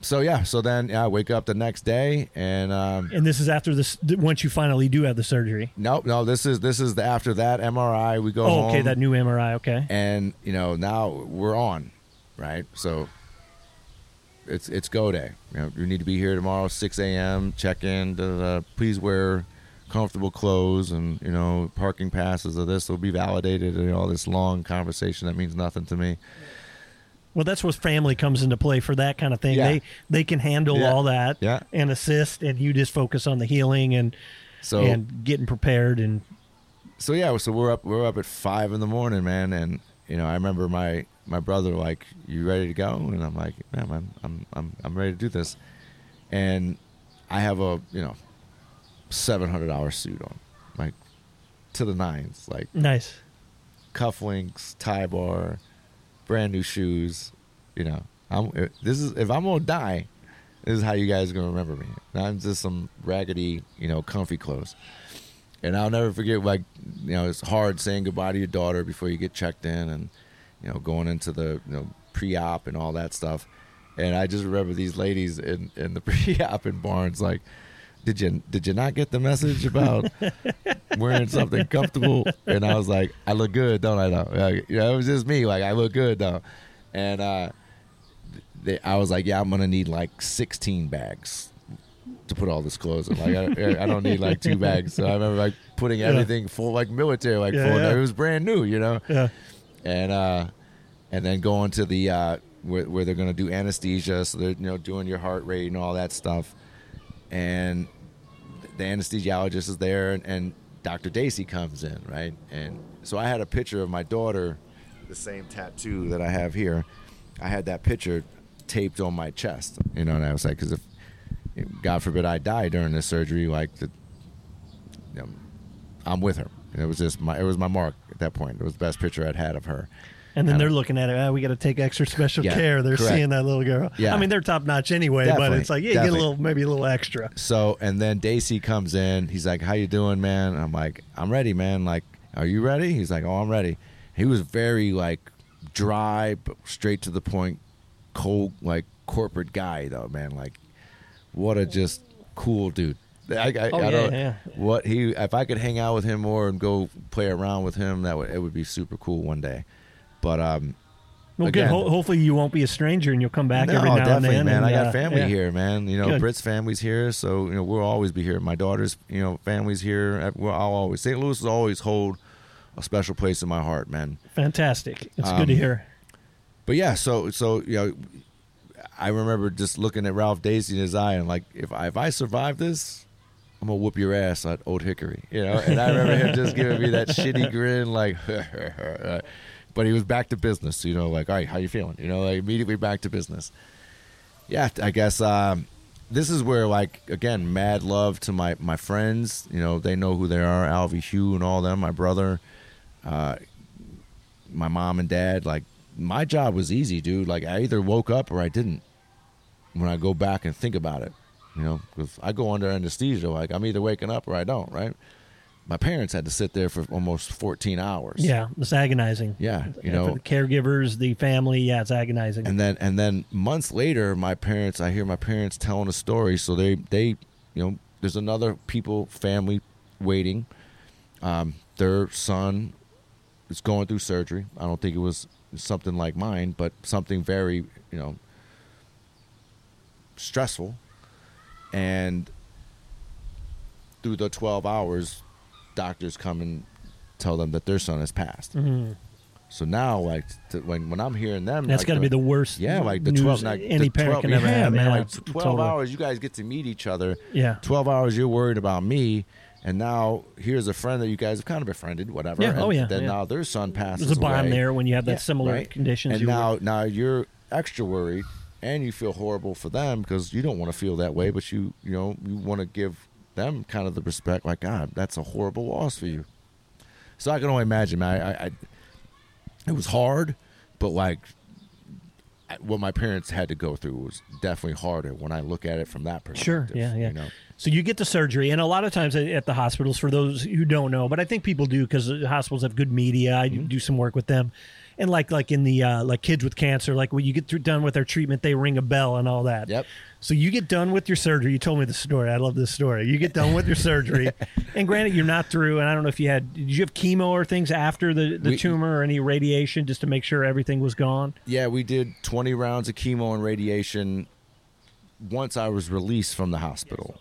So yeah, so then I wake up the next day, and um, and this is after this. Once you finally do have the surgery. No, no, this is this is the, after that M R I. We go. Oh, home, okay, that new M R I. Okay. And you know now we're on, right? So it's it's go day. You know, you need to be here tomorrow, six a.m. Check in. Da, da, da. Please wear comfortable clothes, and you know parking passes of this will be validated. And you know, all this long conversation that means nothing to me. Well, that's where family comes into play for that kind of thing. Yeah. They they can handle yeah. all that yeah. and assist, and you just focus on the healing and so and getting prepared. And so yeah, so we're up we're up at five in the morning, man. And you know, I remember my, my brother like, "You ready to go?" And I'm like, "Man, I'm I'm I'm I'm ready to do this." And I have a you know seven hundred dollar suit on, like to the nines, like nice cufflinks, tie bar. Brand new shoes, you know. I'm, this is if I'm gonna die, this is how you guys are gonna remember me. And I'm just some raggedy, you know, comfy clothes. And I'll never forget, like, you know, it's hard saying goodbye to your daughter before you get checked in, and you know, going into the you know pre-op and all that stuff. And I just remember these ladies in, in the pre-op in Barnes, like, did you did you not get the message about wearing something comfortable? And I was like, I look good, don't I? Though, like, you know, it was just me. Like, I look good though, and uh, they, I was like, yeah, I'm gonna need like sixteen bags to put all this clothes in. Like, I, I don't need like two bags. So I remember like putting everything yeah. full, like military, like yeah, full. Yeah. It was brand new, you know. Yeah. And uh, and then going to the uh, where, where they're gonna do anesthesia, so they're you know doing your heart rate and all that stuff. And the anesthesiologist is there, and, and Doctor Dacey comes in, right? And so I had a picture of my daughter, the same tattoo that I have here. I had that picture taped on my chest, you know, and I was like, because if, God forbid, I die during this surgery, like, the, you know, I'm with her. And it was just my, it was my mark at that point. It was the best picture I'd had of her. And then they're looking at it, oh, we got to take extra special yeah, care. They're correct. Seeing that little girl. Yeah. I mean, they're top-notch anyway, definitely, but it's like, yeah, you definitely. Get a little, maybe a little extra. So, and then Dacey comes in. He's like, how you doing, man? I'm like, I'm ready, man. Like, are you ready? He's like, oh, I'm ready. He was very, like, dry, but straight to the point, cold, like, corporate guy, though, man. Like, what a just cool dude. I, I, oh, I don't yeah, yeah. What he, if I could hang out with him more and go play around with him, that would it would be super cool one day. But um, well, again, good. Ho- hopefully you won't be a stranger, and you'll come back no, every now and then. Man, and, uh, I got family yeah. here, man. You know, good. Britt's family's here, so you know we'll always be here. My daughter's, you know, family's here. I'll always Saint Louis will always hold a special place in my heart, man. Fantastic, it's um, good to hear. But yeah, so so you know, I remember just looking at Ralph Dacey in his eye, and like, if I, if I survive this, I'm going to whoop your ass at Old Hickory, you know. And I remember him just giving me that shitty grin, like. But he was back to business, you know, like, all right, how you feeling? You know, like, immediately back to business. Yeah, I guess um, this is where, like, again, mad love to my, my friends. You know, they know who they are, Alvy, Hugh, and all them, my brother, uh, my mom and dad. Like, my job was easy, dude. Like, I either woke up or I didn't when I go back and think about it, you know, because I go under anesthesia. Like, I'm either waking up or I don't, right? my parents had to sit there for almost fourteen hours. Yeah, it's agonizing. Yeah, you know, for the caregivers, the family. Yeah, it's agonizing. And then, and then months later, my parents. I hear my parents telling a story. So they, they, you know, there's another people family waiting. Um, their son is going through surgery. I don't think it was something like mine, but something very, you know, stressful. And through the twelve hours, doctors come and tell them that their son has passed. Mm-hmm. So now, like, to, when when I'm hearing them, that's like, got to be the worst. Yeah, like the twelve, like, any the parent twelve, can ever yeah, have. Man, yeah, like twelve totally. hours, you guys get to meet each other. Yeah, twelve hours, you're worried about me, and now here's a friend that you guys have kind of befriended, whatever. Yeah, and oh yeah. Then yeah. now their son passes. There's a bond away. there when you have that yeah, similar right? conditions. And you now, were. now you're extra worried, and you feel horrible for them because you don't want to feel that way, but you you know you want to give them kind of the respect, like, God, that's a horrible loss for you. So I can only imagine. Man, I, I it was hard, but like I, what my parents had to go through was definitely harder when I look at it from that perspective. Sure, yeah, yeah. You know? So you get the surgery, and a lot of times at the hospitals, for those who don't know, but I think people do because hospitals have good media. I mm-hmm. do some work with them. And like like in the uh, like kids with cancer, like when you get through, done with their treatment, they ring a bell and all that. Yep. So you get done with your surgery. You told me the story. I love this story. You get done with your surgery, and granted, you're not through. And I don't know if you had, did you have chemo or things after the, the we, tumor or any radiation just to make sure everything was gone? Yeah, we did twenty rounds of chemo and radiation once I was released from the hospital.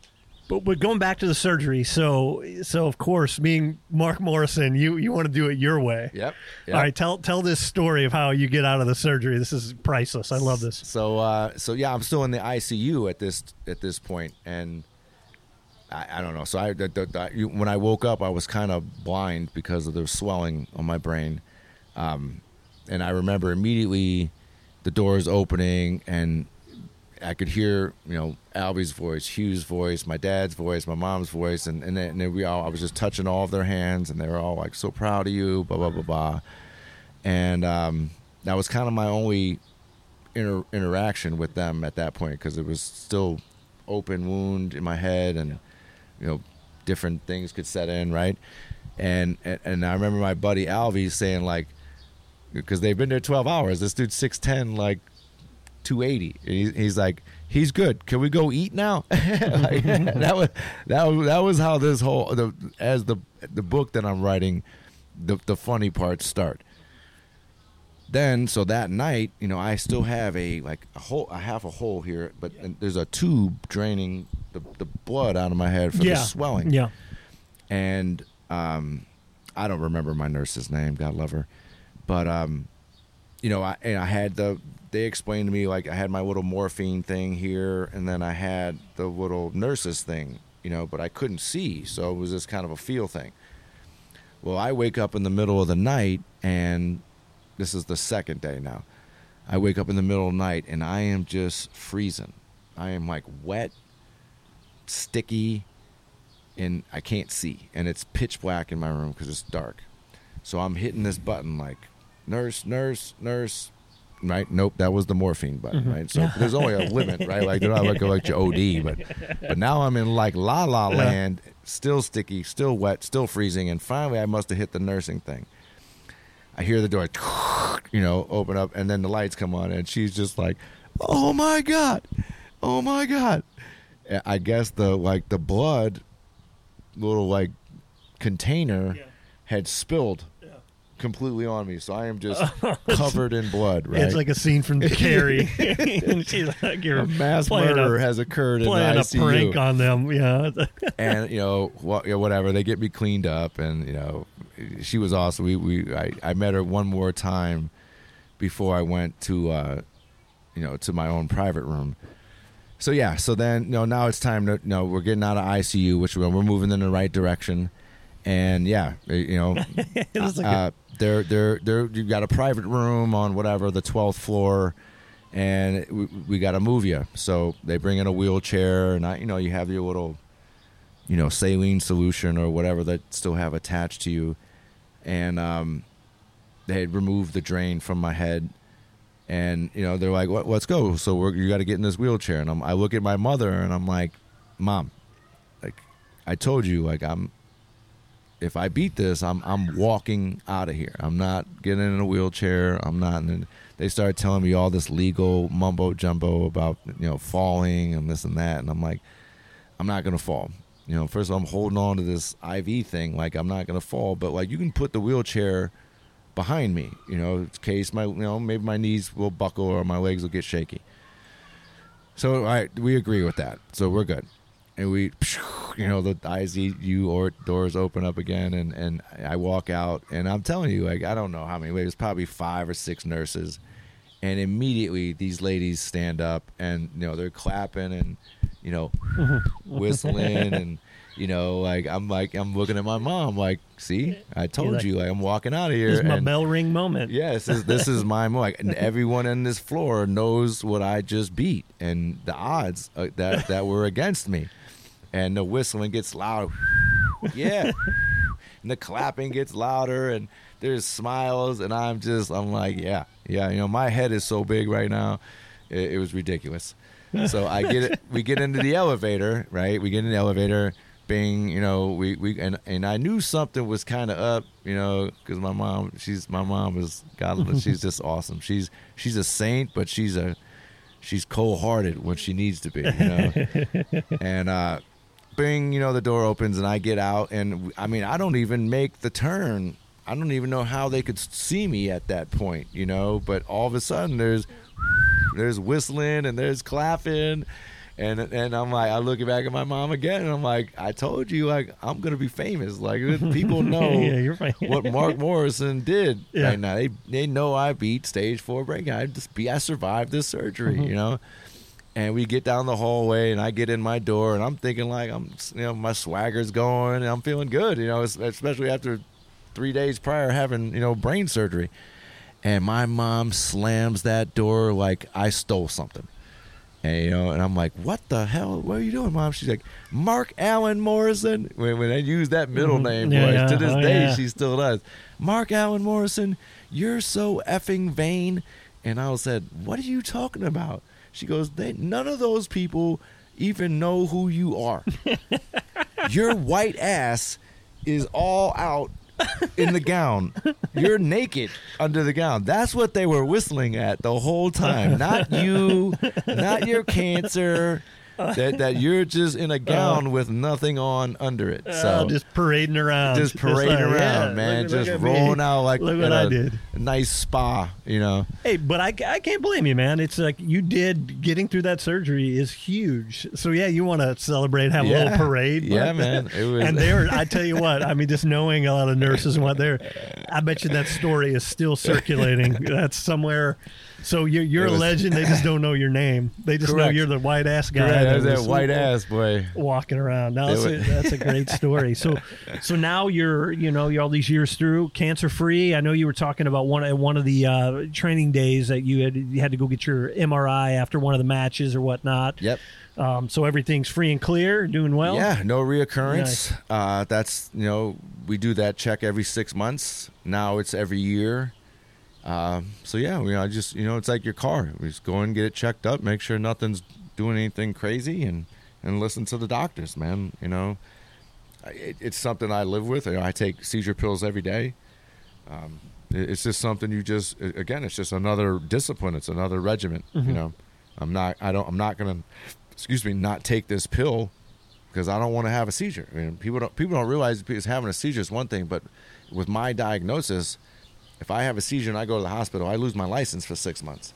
But but going back to the surgery, so so of course, being Mark Morrison, you, you want to do it your way. Yep, yep. All right, tell tell this story of how you get out of the surgery. This is priceless. I love this. So uh, so yeah, I'm still in the I C U at this at this point, and I, I don't know. So I the, the, the, when I woke up, I was kind of blind because of the swelling on my brain, um, and I remember immediately the doors opening and I could hear, you know, Albie's voice, Hugh's voice, my dad's voice, my mom's voice, and and then, and then we all. I was just touching all of their hands, and they were all like, "So proud of you," blah blah blah blah. And um, that was kind of my only inter- interaction with them at that point because it was still open wound in my head, and you know, different things could set in, right? And and, and I remember my buddy Albie saying like, because they've been there twelve hours. This dude's six ten, like. two eighty. He, he's like, he's good. Can we go eat now? Like, that was that was that was how this whole the, as the the book that I'm writing, the the funny parts start. Then so that night, you know, I still have a like a hole. I have a hole here, but and there's a tube draining the, the blood out of my head for yeah. the swelling. Yeah. And um, I don't remember my nurse's name. God love her, but um, you know, I and I had the. They explained to me, like, I had my little morphine thing here, and then I had the little nurses thing, you know, but I couldn't see, so it was just kind of a feel thing. Well, I wake up in the middle of the night, and this is the second day now. I wake up in the middle of the night, and I am just freezing. I am, like, wet, sticky, and I can't see. And it's pitch black in my room because it's dark. So I'm hitting this button, like, nurse, nurse, nurse. Right? Nope. That was the morphine button, mm-hmm. right? So there's only a limit, right? Like they're not like like your O D, but but now I'm in like la la land, still sticky, still wet, still freezing, and finally I must have hit the nursing thing. I hear the door, you know, open up, and then the lights come on, and she's just like, "Oh my God, oh my God!" I guess the like the blood little like container yeah. had spilled. Completely on me, so I am just covered in blood. Right, it's like a scene from the Carrie. Like, a mass murder a, has occurred in the I C U. Playing a prank on them, yeah. And you know, whatever, they get me cleaned up, and you know, she was awesome. We, we, I, I met her one more time before I went to, uh, you know, to my own private room. So yeah, so then you know, now it's time to you know, we're getting out of I C U, which we're, we're moving in the right direction. And yeah, you know, like uh, they're they're they're you've got a private room on whatever the twelfth floor, and we, we got to move you. So they bring in a wheelchair, and I, you know, you have your little, you know, saline solution or whatever that still have attached to you, and um, they had removed the drain from my head, and you know they're like, well, let's go. So we're, you got to get in this wheelchair, and I'm, I look at my mother, and I'm like, Mom, like I told you, like I'm. if I beat this, I'm I'm walking out of here. I'm not getting in a wheelchair. I'm not. And they started telling me all this legal mumbo jumbo about, you know, falling and this and that. And I'm like, I'm not gonna fall. You know, first of all, I'm holding on to this I V thing like I'm not gonna fall. But like, you can put the wheelchair behind me, you know, in case my, you know, maybe my knees will buckle or my legs will get shaky. So all right, we agree with that. So we're good. And we, you know, the I Z U or doors open up again, and, and I walk out, and I'm telling you, like, I don't know how many, it was probably five or six nurses, and immediately these ladies stand up, and, you know, they're clapping and, you know, whistling, and, you know, like, I'm like, I'm looking at my mom, like, see, I told like, you, like, I'm walking out of here. This is my and, bell ring moment. Yeah, this is, this is my moment. Like, everyone on this floor knows what I just beat, and the odds uh, that, that were against me. And the whistling gets louder. Yeah. And the clapping gets louder, and there's smiles, and I'm just, I'm like, yeah, yeah. You know, my head is so big right now. It, it was ridiculous. So I get it. We get into the elevator, right? We get in the elevator, bing, you know, we, we and, and I knew something was kind of up, you know, because my mom, she's, my mom is, God, she's just awesome. She's, she's a saint, but she's a, she's cold-hearted when she needs to be, you know? And, uh, bing, you know, the door opens, and I get out, and I mean, I don't even make the turn. I don't even know how they could see me at that point, you know, but all of a sudden there's there's whistling and there's clapping, and and I'm like, I look back at my mom again, and I'm like, I told you, like, I'm gonna be famous. Like, people know yeah, you're right. what Mark Morrison did yeah. right now. They they know I beat stage four break. I just be I survived this surgery, mm-hmm. you know. And we get down the hallway, and I get in my door, and I'm thinking, like, I'm, you know, my swagger's going, and I'm feeling good, you know, especially after three days prior having, you know, brain surgery. And my mom slams that door like I stole something. And, you know, and I'm like, what the hell? What are you doing, Mom? She's like, Mark Allen Morrison. When, when I use that middle name, yeah, boy, yeah. to this oh, day, yeah. she still does. Mark Allen Morrison, you're so effing vain. And I said, what are you talking about? She goes, they, none of those people even know who you are. Your white ass is all out in the gown. You're naked under the gown. That's what they were whistling at the whole time. Not you, not your cancer. That that you're just in a gown uh, with nothing on under it. So uh, just parading around. Just parading like, around, yeah, man. Look, just look rolling me. Out like look what a, I did. A nice spa, you know. Hey, but I, I can't blame you, man. It's like you did. Getting through that surgery is huge. So, yeah, you want to celebrate, have yeah. a little parade. Yeah, man. It was. And there, I tell you what, I mean, just knowing a lot of nurses and what they're, I bet you that story is still circulating. That's somewhere. So you're, you're was, a legend. They just don't know your name. They just correct. Know you're the white ass guy. Correct. That was that white ass boy walking around. Now that's, a, that's a great story. So, so now you're you know you're all these years through, cancer free. I know you were talking about one at one of the uh, training days that you had you had to go get your M R I after one of the matches or whatnot. Yep. Um, so everything's free and clear, doing well. Yeah, no reoccurrence. Nice. Uh, that's you know we do that check every six months. Now it's every year. Um, so yeah, we I just you know it's like your car. We just go and get it checked up, make sure nothing's doing anything crazy, and, and listen to the doctors, man. You know, it, it's something I live with. You know, I take seizure pills every day. Um, it, it's just something you just again. It's just another discipline. It's another regiment. Mm-hmm. You know, I'm not. I don't. I'm not gonna. Excuse me. Not take this pill because I don't want to have a seizure. I mean, people don't. People don't realize having a seizure is one thing, but with my diagnosis. If I have a seizure and I go to the hospital, I lose my license for six months.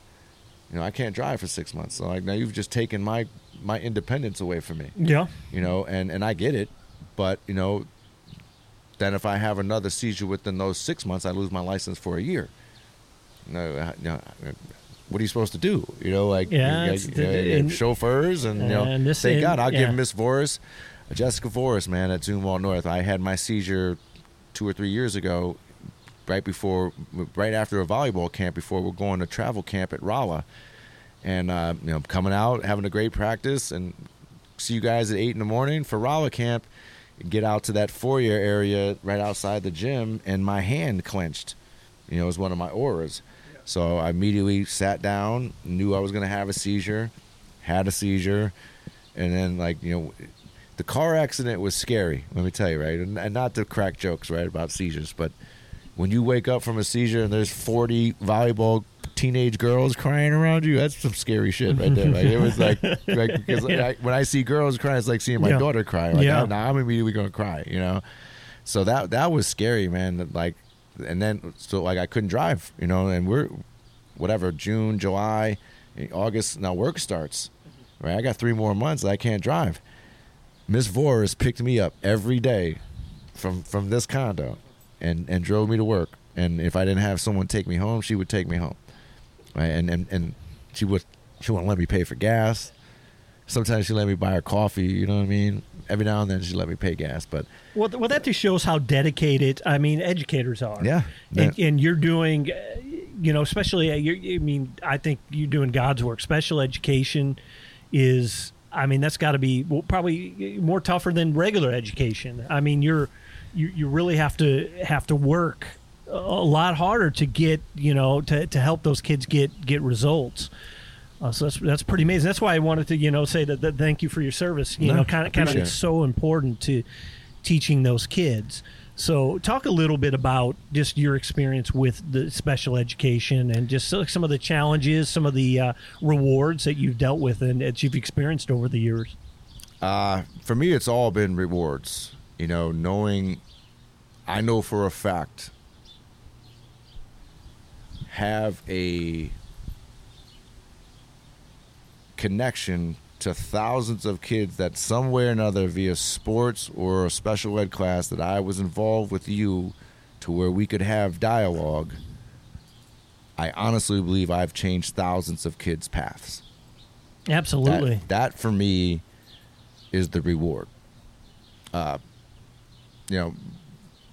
You know, I can't drive for six months. So like now you've just taken my, my independence away from me. Yeah. You know, and, and I get it. But, you know, then if I have another seizure within those six months, I lose my license for a year. You know, you know what are you supposed to do? You know, like yeah, you, you, you, you, you and, chauffeurs and, you know, and this thank in, God. I'll yeah. give Miss Voris, Jessica Voris, man, at Zumwalt North. I had my seizure two or three years ago. Right before, right after a volleyball camp, before we're going to travel camp at Rolla, and uh, you know, coming out, having a great practice, and see you guys at eight in the morning for Rolla camp. Get out to that foyer area right outside the gym, and my hand clenched. You know, it was one of my auras, so I immediately sat down, knew I was going to have a seizure, had a seizure, and then like you know, the car accident was scary, let me tell you, right? And, and not to crack jokes, right, about seizures, but when you wake up from a seizure and there's forty volleyball teenage girls crying around you, that's some scary shit right there. Like, it was like, like because yeah. I, when I see girls crying, it's like seeing my yeah. daughter cry. Like, yeah. now I'm immediately going to cry, you know? So that that was scary, man. Like, and then, so, like, I couldn't drive, you know? And we're, whatever, June, July, August, now work starts, right? I got three more months that I can't drive. Miss Voris picked me up every day from, from this condo. And, and drove me to work, and if I didn't have someone take me home, she would take me home, right? And and, and she would she wouldn't let me pay for gas. Sometimes she let me buy her coffee. You know what I mean? Every now and then she let me pay gas, but well, well, that just shows how dedicated I mean educators are. Yeah, yeah. And, and you're doing, you know, especially you. I mean, I think you're doing God's work. Special education is, I mean, that's got to be probably more tougher than regular education. I mean, you're. You, you really have to have to work a lot harder to get, you know, to, to help those kids get get results. Uh, so that's that's pretty amazing. That's why I wanted to, you know, say that, that thank you for your service. You no, know, kind of kind of it's so important to teaching those kids. So talk a little bit about just your experience with the special education and just some of the challenges, some of the uh, rewards that you've dealt with and that you've experienced over the years. Uh, for me, it's all been rewards. You know, knowing, I know for a fact, have a connection to thousands of kids that some way or another via sports or a special ed class that I was involved with you to where we could have dialogue. I honestly believe I've changed thousands of kids' paths. Absolutely. That, that for me is the reward. Uh, You know,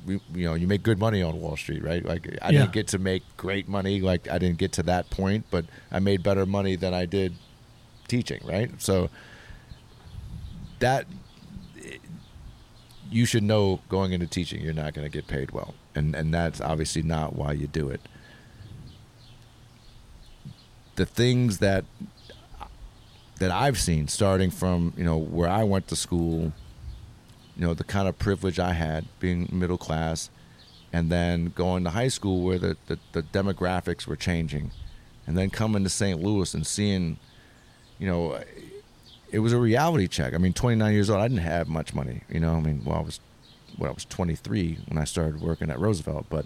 we, you know, you make good money on Wall Street, right? Like, I yeah. didn't get to make great money. Like, I didn't get to that point, but I made better money than I did teaching, right? So that you should know going into teaching, you're not going to get paid well, and and that's obviously not why you do it. The things that that I've seen, starting from, you know, where I went to school. You know, the kind of privilege I had being middle class and then going to high school where the, the, the demographics were changing and then coming to Saint Louis and seeing, you know, it was a reality check. I mean, twenty-nine years old, I didn't have much money, you know, I mean, well, I was, well, I was twenty-three when I started working at Roosevelt, but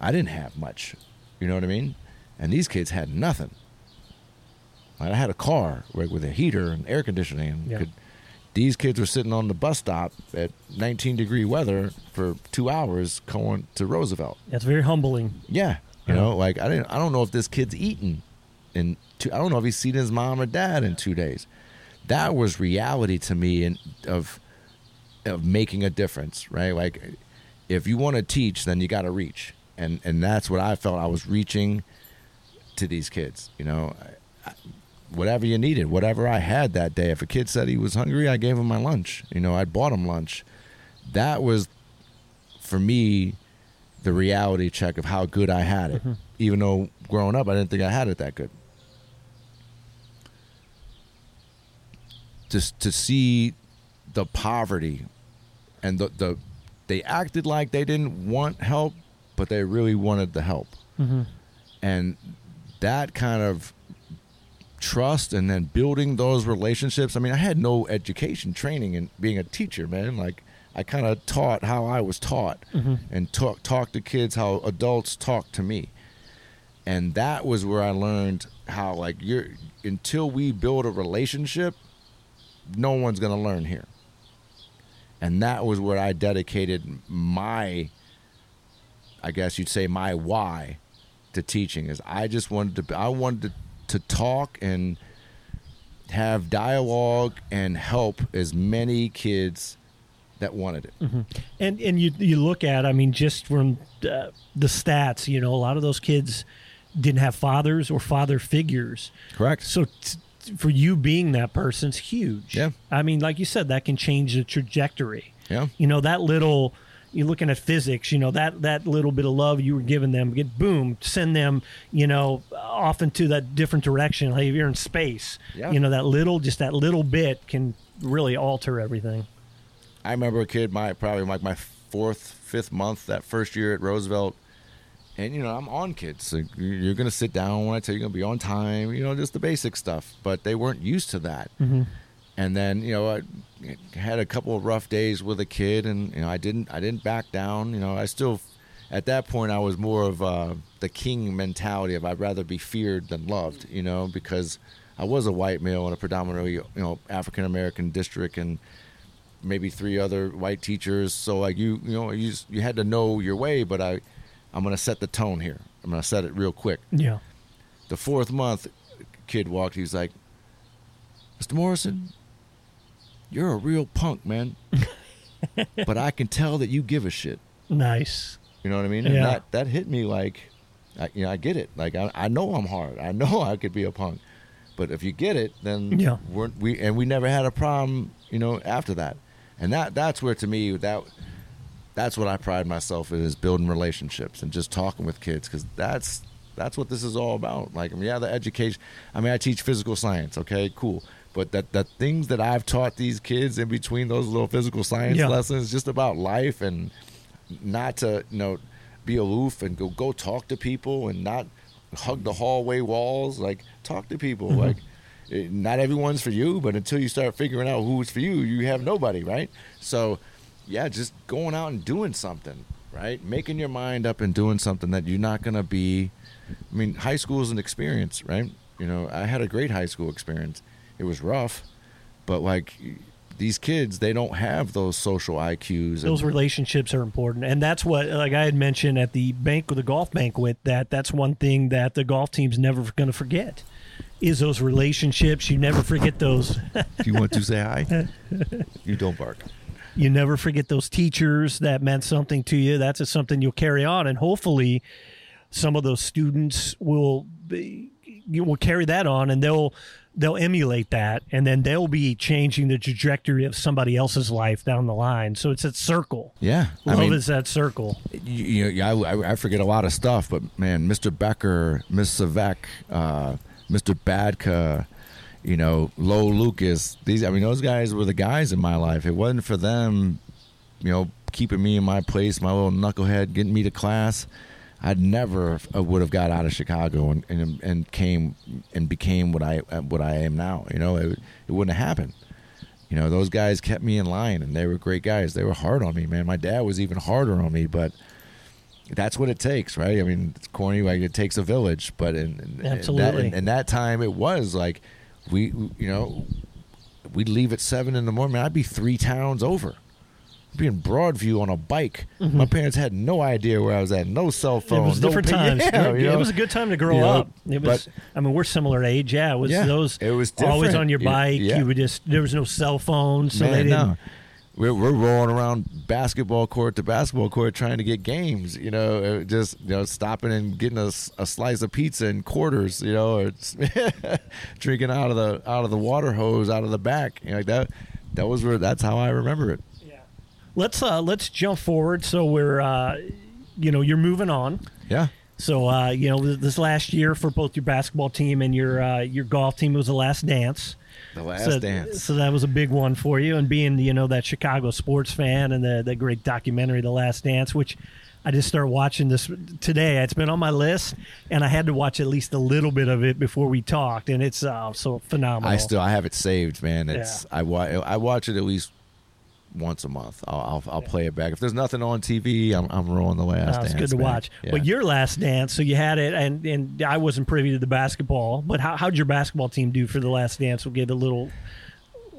I didn't have much, you know what I mean? And these kids had nothing. I had a car with a heater and air conditioning and yeah. could... These kids were sitting on the bus stop at nineteen degree weather for two hours going to Roosevelt. That's very humbling. Yeah, you yeah. know, like I didn't. I don't know if this kid's eating, and I don't know if he's seen his mom or dad in two days. That was reality to me, and of of making a difference, right? Like, if you want to teach, then you got to reach, and and that's what I felt. I was reaching to these kids, you know. I, I, Whatever you needed, whatever I had that day. If a kid said he was hungry, I gave him my lunch. You know, I bought him lunch. That was, for me, the reality check of how good I had it. Mm-hmm. Even though growing up, I didn't think I had it that good. Just to see the poverty and the, the they acted like they didn't want help, but they really wanted the help. Mm-hmm. And that kind of trust and then building those relationships. I mean, I had no education training in being a teacher, man. Like, I kind of taught how I was taught mm-hmm. and talk talk to kids how adults talk to me. And that was where I learned how, like, you're until we build a relationship, no one's going to learn here. And that was where I dedicated my, I guess you'd say my why to teaching is I just wanted to, I wanted to to talk and have dialogue and help as many kids that wanted it. Mm-hmm. And and you you look at, I mean, just from uh, the stats, you know, a lot of those kids didn't have fathers or father figures. Correct. So t- for you being that person's huge. Yeah. I mean, like you said, that can change the trajectory. Yeah. You know, that little... You're looking at physics, you know, that, that little bit of love you were giving them, get boom, send them, you know, off into that different direction. Like if you're in space, yeah. you know, that little, just that little bit can really alter everything. I remember a kid, my probably like my fourth, fifth month, that first year at Roosevelt. And, you know, I'm on kids. So you're going to sit down when I tell you, you're going to be on time, you know, just the basic stuff. But they weren't used to that. Mm-hmm. And then, you know, I had a couple of rough days with a kid, and, you know, I didn't I didn't back down. You know, I still, at that point, I was more of uh, the king mentality of I'd rather be feared than loved, you know, because I was a white male in a predominantly, you know, African-American district, and maybe three other white teachers. So, like, you you know, you, just, you had to know your way, but I... I'm going to set the tone here. I'm going to set it real quick. Yeah. The fourth month, kid walked. He's like, Mister Morrison, you're a real punk, man. But I can tell that you give a shit. Nice. You know what I mean? Yeah. And that, that hit me like, I, you know, I get it. Like, I, I know I'm hard. I know I could be a punk. But if you get it, then yeah. we're, we and we never had a problem, you know, after that. And that that's where, to me, that... That's what I pride myself in, is building relationships and just talking with kids, because that's that's what this is all about. Like, I mean, yeah, the education. I mean, I teach physical science. Okay, cool. But that the things that I've taught these kids in between those little physical science yeah. lessons, just about life, and not to, you know, be aloof and go go talk to people and not hug the hallway walls. Like, talk to people. Mm-hmm. Like, it, not everyone's for you, but until you start figuring out who's for you, you have nobody, right? So. Yeah, just going out and doing something, right? Making your mind up and doing something that you're not going to be... I mean, high school is an experience, right? You know, I had a great high school experience. It was rough, but, like, these kids, they don't have those social I Qs. Those and, relationships are important, and that's what, like I had mentioned at the bank, the golf banquet, that that's one thing that the golf team's never going to forget. Is those relationships. You never forget those. If you want to say hi, you don't bark. You never forget those teachers that meant something to you. That's just something you'll carry on, and hopefully some of those students will be, you will carry that on, and they'll they'll emulate that, and then they'll be changing the trajectory of somebody else's life down the line. So it's that circle. Yeah, love I mean, is that circle. You know, I, I forget a lot of stuff, but man, Mister Becker, Miss Savek, uh, Mister Badka. You know, Low Lucas, these, I mean, those guys were the guys in my life. It wasn't for them, you know, keeping me in my place, my little knucklehead, getting me to class. I'd never I would have got out of Chicago and, and and came and became what I what I am now. You know, it, it wouldn't have happened. You know, those guys kept me in line, and they were great guys. They were hard on me, man. My dad was even harder on me, but that's what it takes, right? I mean, it's corny, like it takes a village, but in, in, Absolutely. in, that, in, in that time, it was like, We, you know, we'd leave at seven in the morning. I'd be three towns over. I'd be in Broadview on a bike. Mm-hmm. My parents had no idea where I was at. No cell phone. It was no different pay- times. Yeah, it, you know? It was a good time to grow you know, up. It was. But, I mean, we're similar age. Yeah, it was yeah, those. It was different. Always on your bike. Yeah. You were just there was no cell phone, so Man, they didn't. No. We're, we're rolling around basketball court to basketball court trying to get games, you know, just, you know, stopping and getting a, a slice of pizza and quarters, you know, or drinking out of the out of the water hose out of the back, you know, like that. That was where that's how I remember it. Yeah. Let's uh, let's jump forward. So we're, uh, you know, you're moving on. Yeah. So uh, you know, this last year for both your basketball team and your uh, your golf team was the last dance. The last so, dance. So that was a big one for you, and being, you know, that Chicago sports fan, and the, the great documentary, The Last Dance, which I just started watching this today. It's been on my list, and I had to watch at least a little bit of it before we talked, and it's uh, so phenomenal. I still I have it saved, man. It's yeah. I, wa- I watch it at least once a month. I'll I'll, I'll yeah. play it back. If there's nothing on T V, I'm I'm rolling The Last no, it's Dance. It's good to man. watch. Yeah. But your last dance, so you had it, and, and I wasn't privy to the basketball. But how how'd your basketball team do for the last dance? We'll get a little,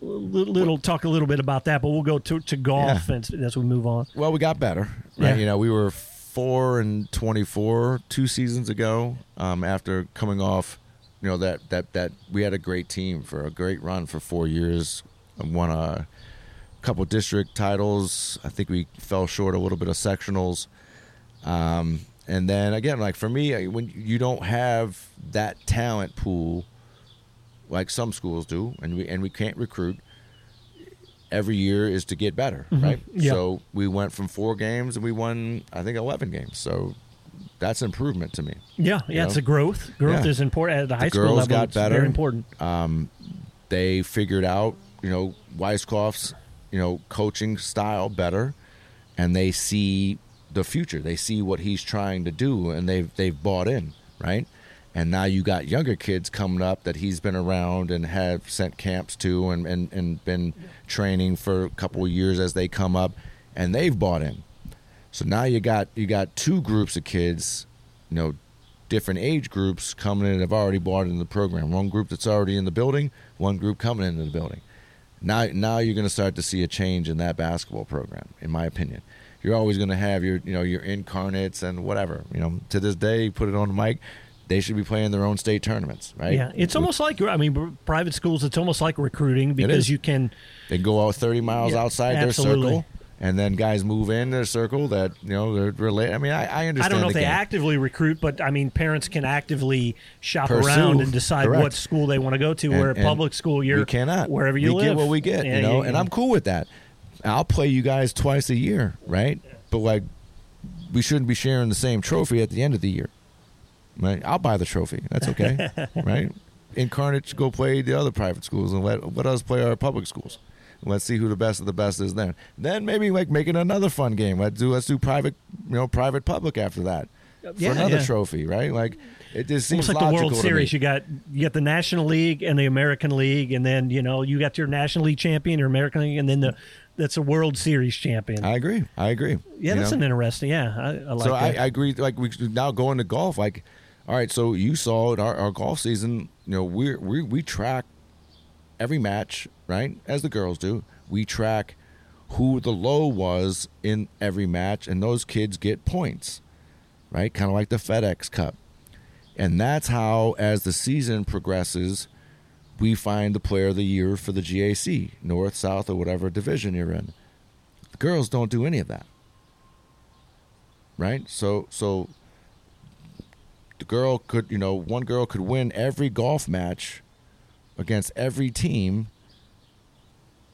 little, little talk a little bit about that. But we'll go to to golf, yeah. and as we move on. Well, we got better. Right? Yeah. You know, we were four and twenty-four two seasons ago. Um, after coming off, you know, that that that we had a great team for a great run for four years. Won a couple district titles. I think we fell short a little bit of sectionals, um, and then again, like for me, when you don't have that talent pool like some schools do, and we and we can't recruit, every year is to get better, mm-hmm. right? Yep. So we went from four games and we won, I think, eleven games. So that's improvement to me. Yeah, yeah, you know? It's a growth. Growth yeah. is important at the high the school level. Got it's better. Very important. Um, they figured out, you know, Weisskoff's you know, coaching style better, and they see the future. They see what he's trying to do, and they've they've bought in, right? And now you got younger kids coming up that he's been around and have sent camps to and, and, and been training for a couple of years as they come up, and they've bought in. So now you got you got two groups of kids, you know, different age groups coming in and have already bought into the program. One group that's already in the building, one group coming into the building. Now, now you're going to start to see a change in that basketball program, in my opinion. You're always going to have your, you know, your incarnates and whatever. You know, to this day, put it on the mic, they should be playing their own state tournaments, right? Yeah, it's almost like, I mean, private schools, it's almost like recruiting because you can. They go out thirty miles yeah, outside absolutely. Their circle. And then guys move in their circle that, you know, they're related. I mean, I, I understand. I don't know the if they game. actively recruit, but, I mean, parents can actively shop Pursue. around and decide Correct. what school they want to go to. And, where a public school, you're we cannot. wherever you we live. We get what we get, yeah, you know, yeah, yeah. and I'm cool with that. I'll play you guys twice a year, right? Yeah. But, like, we shouldn't be sharing the same trophy at the end of the year. Right? I'll buy the trophy. That's okay, right? Incarnate, go play the other private schools and let, let us play our public schools. Let's see who the best of the best is then. Then maybe like making another fun game. Let's do let's do private, you know, private public after that for yeah, another yeah. trophy, right? Like it just seems almost like logical the World Series. Me. You got you got the National League and the American League, and then you know you got your National League champion, your American League, and then the that's a World Series champion. I agree. I agree. Yeah, you that's know? an interesting. Yeah, I, I like. So that. I, I agree. Like we now go into golf. Like, all right. So you saw in our, our golf season. You know, we we we track every match. Right, as the girls do, we track who the low was in every match, and those kids get points, right? Kind of like the FedEx Cup. And that's how, as the season progresses, we find the player of the year for the G A C, north, south, or whatever division you're in. The girls don't do any of that, right? So, so the girl could, you know, one girl could win every golf match against every team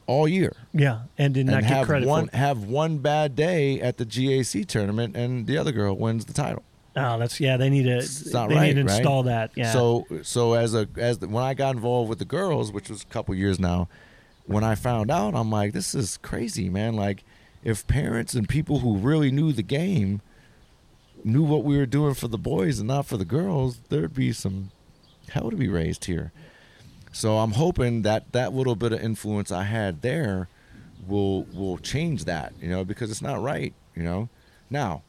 all year. Yeah, and did not and get credit one, for it. Have one bad day at the G A C tournament, and the other girl wins the title. Oh, that's yeah. They need to. It's not they right, need to install right? that. Yeah. So, so as a as the, when I got involved with the girls, which was a couple years now, when I found out, I'm like, this is crazy, man. Like, if parents and people who really knew the game knew what we were doing for the boys and not for the girls, there'd be some hell to be raised here. So I'm hoping that that little bit of influence I had there will will change that, you know, because it's not right, you know, now.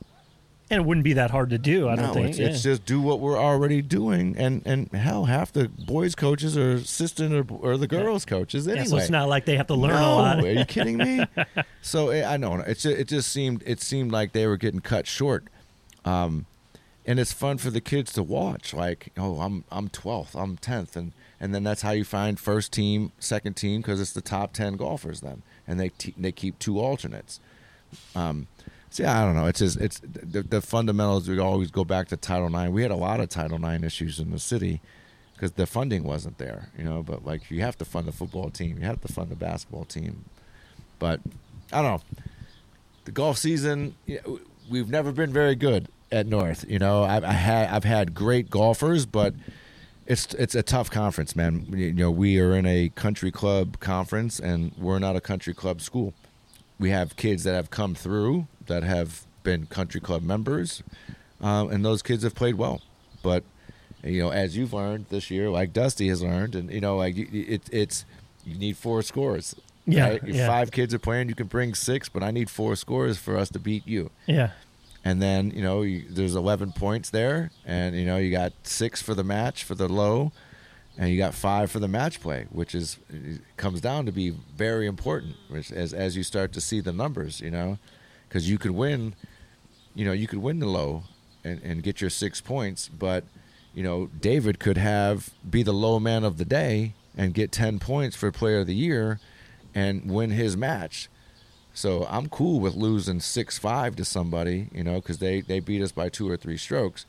And it wouldn't be that hard to do, I no, don't think. It's, yeah. it's just do what we're already doing. And, and hell, half the boys' coaches are assistant or, or the girls' coaches anyway. Yeah, so it's not like they have to learn no, a lot. Are you kidding me? So it, I know. It's, it just seemed it seemed like they were getting cut short. Um, and it's fun for the kids to watch. Like, oh, I'm I'm twelfth, I'm tenth, and And then that's how you find first team, second team, because it's the top ten golfers then, and they te- they keep two alternates. Um, so yeah, I don't know. It's just it's the, the fundamentals. We always go back to Title nine. We had a lot of Title nine issues in the city because the funding wasn't there, you know. But like you have to fund the football team, you have to fund the basketball team. But I don't know. The golf season, we've never been very good at North. You know, I've I had I've had great golfers, but. It's it's a tough conference, man. You know, we are in a country club conference, and we're not a country club school. We have kids that have come through that have been country club members, um, and those kids have played well. But you know, as you've learned this year, like Dusty has learned, and you know, like it, it's you need four scores. Yeah, right? yeah. If five kids are playing, you can bring six, but I need four scores for us to beat you. Yeah. And then, you know, you, there's eleven points there. And, you know, you got six for the match for the low. And you got five for the match play, which is comes down to be very important which as as you start to see the numbers, you know. Because you could win, you know, you could win the low and, and get your six points. But, you know, David could have be the low man of the day and get ten points for player of the year and win his match. So I'm cool with losing six five to somebody, you know, because they, they beat us by two or three strokes.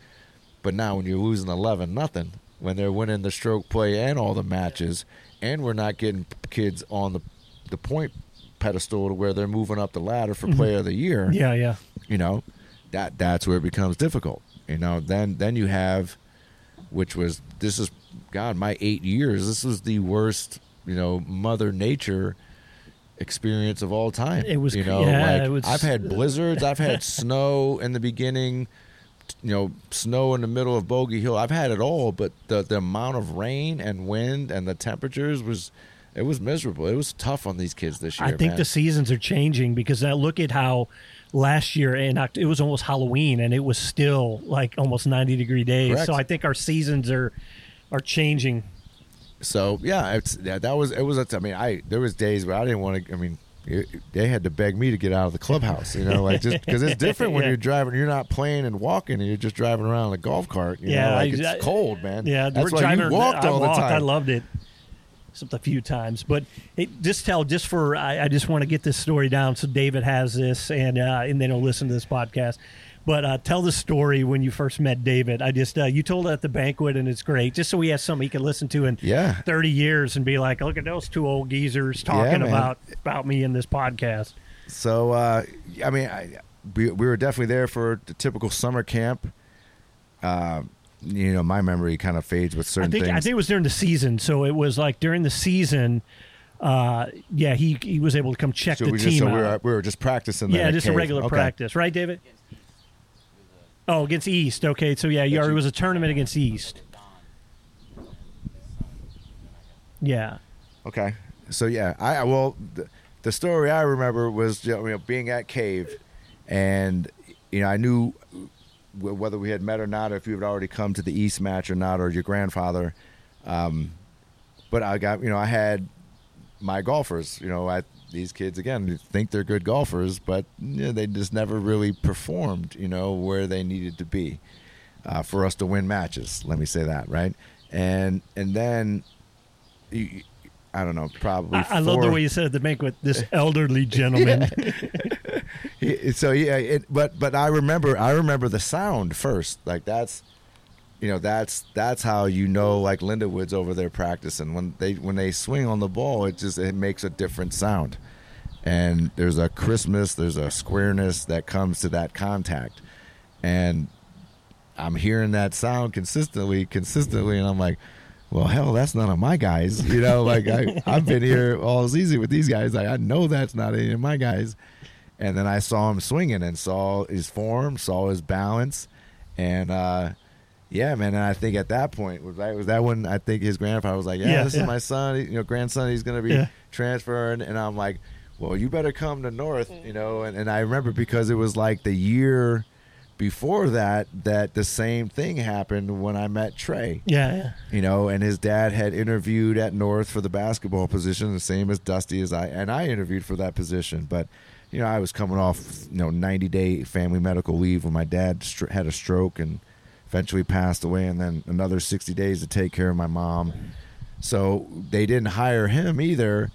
But now when you're losing eleven nothing, when they're winning the stroke play and all the matches, and we're not getting kids on the the point pedestal to where they're moving up the ladder for player mm-hmm. of the year. Yeah, yeah. You know, that that's where it becomes difficult. You know, then then you have, which was, this is, God, my eight years, this was the worst, you know, Mother Nature experience of all time. It was, you know, yeah, like it was, I've had blizzards, I've had snow in the beginning, you know, snow in the middle of Bogey Hill. I've had it all, but the the amount of rain and wind and the temperatures was, it was miserable. It was tough on these kids this year. I think man. the seasons are changing, because I look at how last year in October, it was almost Halloween and it was still like almost ninety degree days. Correct. So I think our seasons are are changing. So yeah, it's, that was it was. I mean, I there was days where I didn't want to. I mean, it, they had to beg me to get out of the clubhouse, you know, like just because it's different when yeah. you're driving. You're not playing and walking, and you're just driving around in a golf cart. You yeah, know, like I, it's cold, man. Yeah, that's why driving, you walked I all walked, the time. I loved it, except a few times. But it, just tell just for I, I just want to get this story down so David has this, and uh, and then he'll listen to this podcast. But uh, tell the story when you first met David. I just uh, you told it at the banquet, and it's great. Just so we have something he can listen to in yeah. thirty years and be like, look at those two old geezers talking yeah, about about me in this podcast. So uh, I mean, I, we we were definitely there for the typical summer camp. Uh, you know, my memory kind of fades with certain I think, things. I think it was during the season, so it was like during the season. Uh, yeah, he he was able to come check so the we team. Just, so out. We were we were just practicing. Yeah, just a regular okay. practice, right, David? Yes. Oh, against East. Okay, so yeah, you, it was a tournament against East. Yeah. Okay. So yeah, I well, the, the story I remember was you know, being at Cave, and you know I knew w- whether we had met or not, or if you had already come to the East match or not, or your grandfather. Um, but I got you know I had my golfers. You know I. These kids, again, think they're good golfers, but you know, they just never really performed, you know, where they needed to be uh, for us to win matches. Let me say that, right? And and then, you, I don't know, probably I, four, I love the way you said at the banquet, this elderly gentleman. Yeah. So, yeah, it, but but I remember I remember the sound first. Like, that's, you know, that's that's how you know, like Linda Wood's over there practicing. When they when they swing on the ball, it just it makes a different sound. And there's a crispness, there's a squareness that comes to that contact. And I'm hearing that sound consistently, consistently, and I'm like, well, hell, that's none of my guys. You know, like I, I've been here all season with these guys. Like I know that's not any of my guys. And then I saw him swinging and saw his form, saw his balance, and uh, yeah, man, and I think at that point, was that, was that when I think his grandfather was like, yeah, yeah this yeah. is my son, you know, grandson, he's going to be yeah. transferring. And I'm like, well, you better come to North, you know. And, and I remember because it was like the year before that, that the same thing happened when I met Trey. Yeah, yeah. You know, and his dad had interviewed at North for the basketball position, the same as Dusty as I, and I interviewed for that position. But, you know, I was coming off, you know, ninety-day family medical leave when my dad st- had a stroke and eventually passed away, and then another sixty days to take care of my mom. So they didn't hire him either.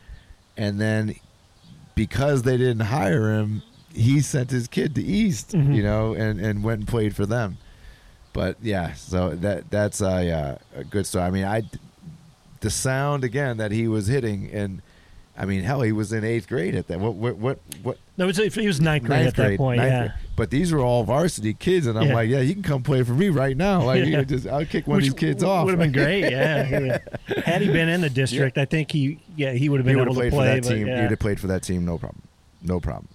And then because they didn't hire him, he sent his kid to East, mm-hmm. you know, and, and went and played for them. But, yeah, so that that's a, uh, a good story. I mean, I, the sound, again, that he was hitting, and, I mean, hell, he was in eighth grade at that. What, what, what? what? No, it was, he was ninth grade ninth at grade, that point, yeah. Grade. But these were all varsity kids, and I'm yeah. like, yeah, you can come play for me right now. Like, yeah. you know, just I'll kick one Which of these kids off. Would have been great, yeah. Had he been in the district, yeah. I think he, yeah, he would have been able to play. For that but, team. Yeah. He would have played for that team, no problem, no problem.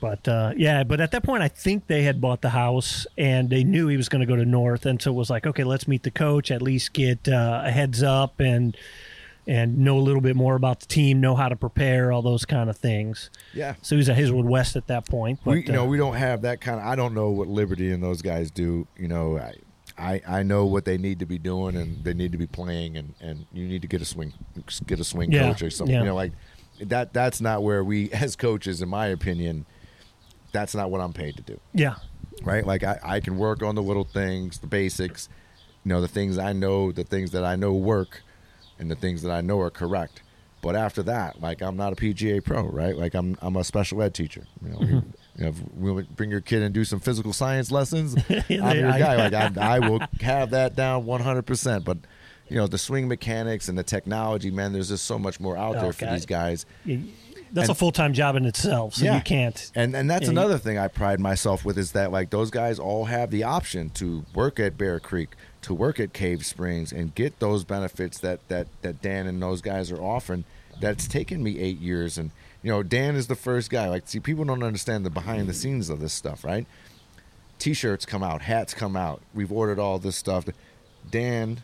But uh, yeah, but at that point, I think they had bought the house, and they knew he was going to go to North, and so it was like, okay, let's meet the coach, at least get uh, a heads up, and. And know a little bit more about the team, know how to prepare, all those kind of things. Yeah. So he's at Hazelwood West at that point. But, we, you know, uh, we don't have that kind of – I don't know what Liberty and those guys do. You know, I, I I know what they need to be doing, and they need to be playing, and, and you need to get a swing get a swing yeah, coach or something. Yeah. You know, like that. That's not where we – as coaches, in my opinion, that's not what I'm paid to do. Yeah. Right? Like I, I can work on the little things, the basics, you know, the things I know, the things that I know work. And the things that I know are correct. But after that, like, I'm not a P G A pro, right? Like, I'm I'm a special ed teacher. You know, mm-hmm. you know if we bring your kid and do some physical science lessons, I'm your guy. Like, I, I will have that down one hundred percent. But, you know, the swing mechanics and the technology, man, there's just so much more out oh, there for God. These guys. That's and, a full-time job in itself, so yeah. you can't. And and that's yeah, another you, thing I pride myself with is that, like, those guys all have the option to work at Bear Creek, to work at Cave Springs and get those benefits that, that, that Dan and those guys are offering. That's taken me eight years. And, you know, Dan is the first guy. Like, see, people don't understand the behind the scenes of this stuff, right? T-shirts come out, hats come out. We've ordered all this stuff. Dan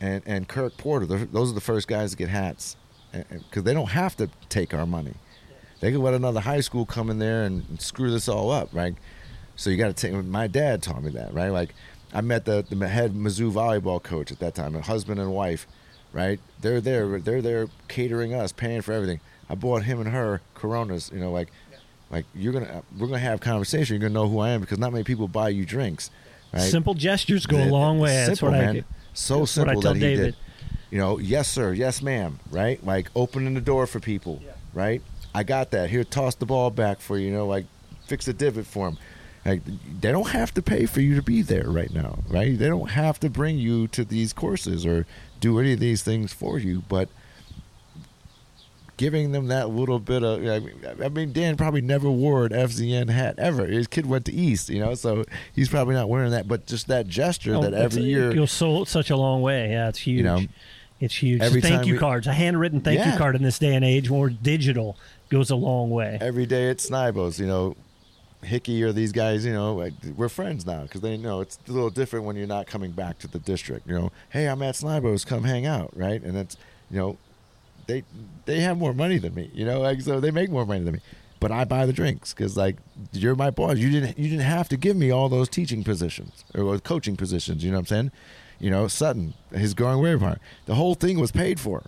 and and Kirk Porter, those are the first guys to get hats because they don't have to take our money. They could let another high school come in there and, and screw this all up, right? So you got to take. My dad taught me that, right? Like, I met the, the head Mizzou volleyball coach at that time, a husband and wife, right? They're there, they're there catering us, paying for everything. I bought him and her Coronas, you know, like, yeah. like you're gonna, we're gonna have conversation. You're gonna know who I am because not many people buy you drinks. Right? Simple gestures go a long way. Simple, that's what man. I so that's simple what I tell that he David. Did. You know, yes sir, yes ma'am, right? Like opening the door for people, yeah. right? I got that. Here, toss the ball back for you. You know, like fix a divot for him. Like, they don't have to pay for you to be there right now, right? They don't have to bring you to these courses or do any of these things for you, but giving them that little bit of, I mean, I mean Dan probably never wore an F Z N hat ever. His kid went to East, you know, so he's probably not wearing that, but just that gesture oh, that every year. You're so, such a long way. Yeah, it's huge. You know, it's huge. Every thank you we, cards, a handwritten thank yeah. you card in this day and age, more digital, goes a long way. Every day at Snibos, you know, Hickey or these guys, you know, like, we're friends now because they know it's a little different when you're not coming back to the district. You know, hey, I'm at Snibos, come hang out, right? And that's, you know, they they have more money than me, you know, like, so they make more money than me, but I buy the drinks because, like, you're my boss. You didn't you didn't have to give me all those teaching positions or coaching positions. You know what I'm saying? You know, Sutton, his growing wave part, the whole thing was paid for,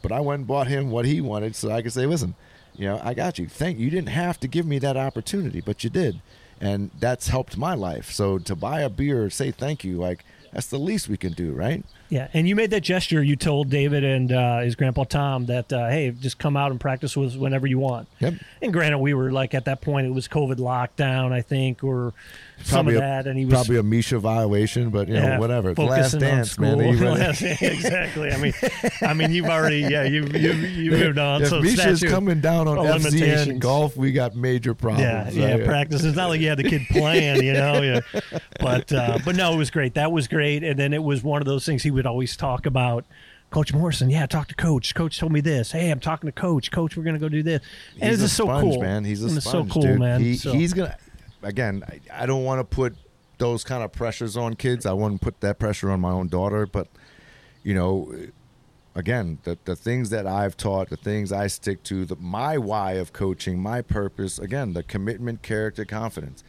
but I went and bought him what he wanted so I could say, listen. You know, I got you. Thank you. You didn't have to give me that opportunity, but you did. And that's helped my life. So to buy a beer or say thank you, like, that's the least we can do, right? Yeah, and you made that gesture. You told David and uh, his grandpa Tom that, uh, hey, just come out and practice with us whenever you want. Yep. And granted, we were, like, at that point, it was COVID lockdown, I think, or some probably of a, that. And he was probably a Misha violation, but, you know, yeah, whatever. Last dance, school. Man. Last, exactly. I mean, I mean, you've already, yeah, you've, you've, you've moved on. If so Misha's coming down on F Z N golf, we got major problems. Yeah, right? Yeah, practice. It's not like you had the kid playing, you know. Yeah. But, uh, but, no, it was great. That was great. And then it was one of those things he would always talk about. Coach Morrison, yeah, talk to Coach. Coach told me this. Hey, I'm talking to Coach. Coach, we're going to go do this. And it's just so cool, man. He's a sponge, so cool, man. He, so. He's gonna. Again, I, I don't want to put those kind of pressures on kids. I wouldn't put that pressure on my own daughter. But, you know, again, the the things that I've taught, the things I stick to, the my why of coaching, my purpose. Again, the commitment, character, confidence.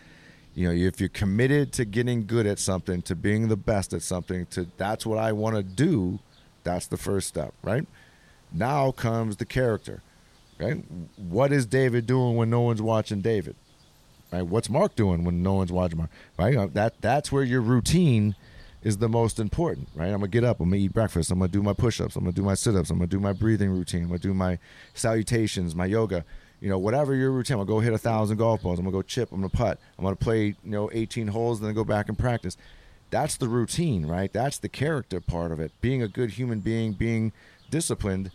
You know, if you're committed to getting good at something, to being the best at something, to that's what I want to do. That's the first step, right? Now comes the character, right? What is David doing when no one's watching David, right? What's Mark doing when no one's watching Mark, right? That, that's where your routine is the most important, right? I'm going to get up. I'm going to eat breakfast. I'm going to do my push-ups. I'm going to do my sit-ups. I'm going to do my breathing routine. I'm going to do my salutations, my yoga. You know, whatever your routine, I'm going to go hit a thousand golf balls. I'm going to go chip. I'm going to putt. I'm going to play, you know, eighteen holes and then go back and practice. That's the routine, right? That's the character part of it. Being a good human being, being disciplined,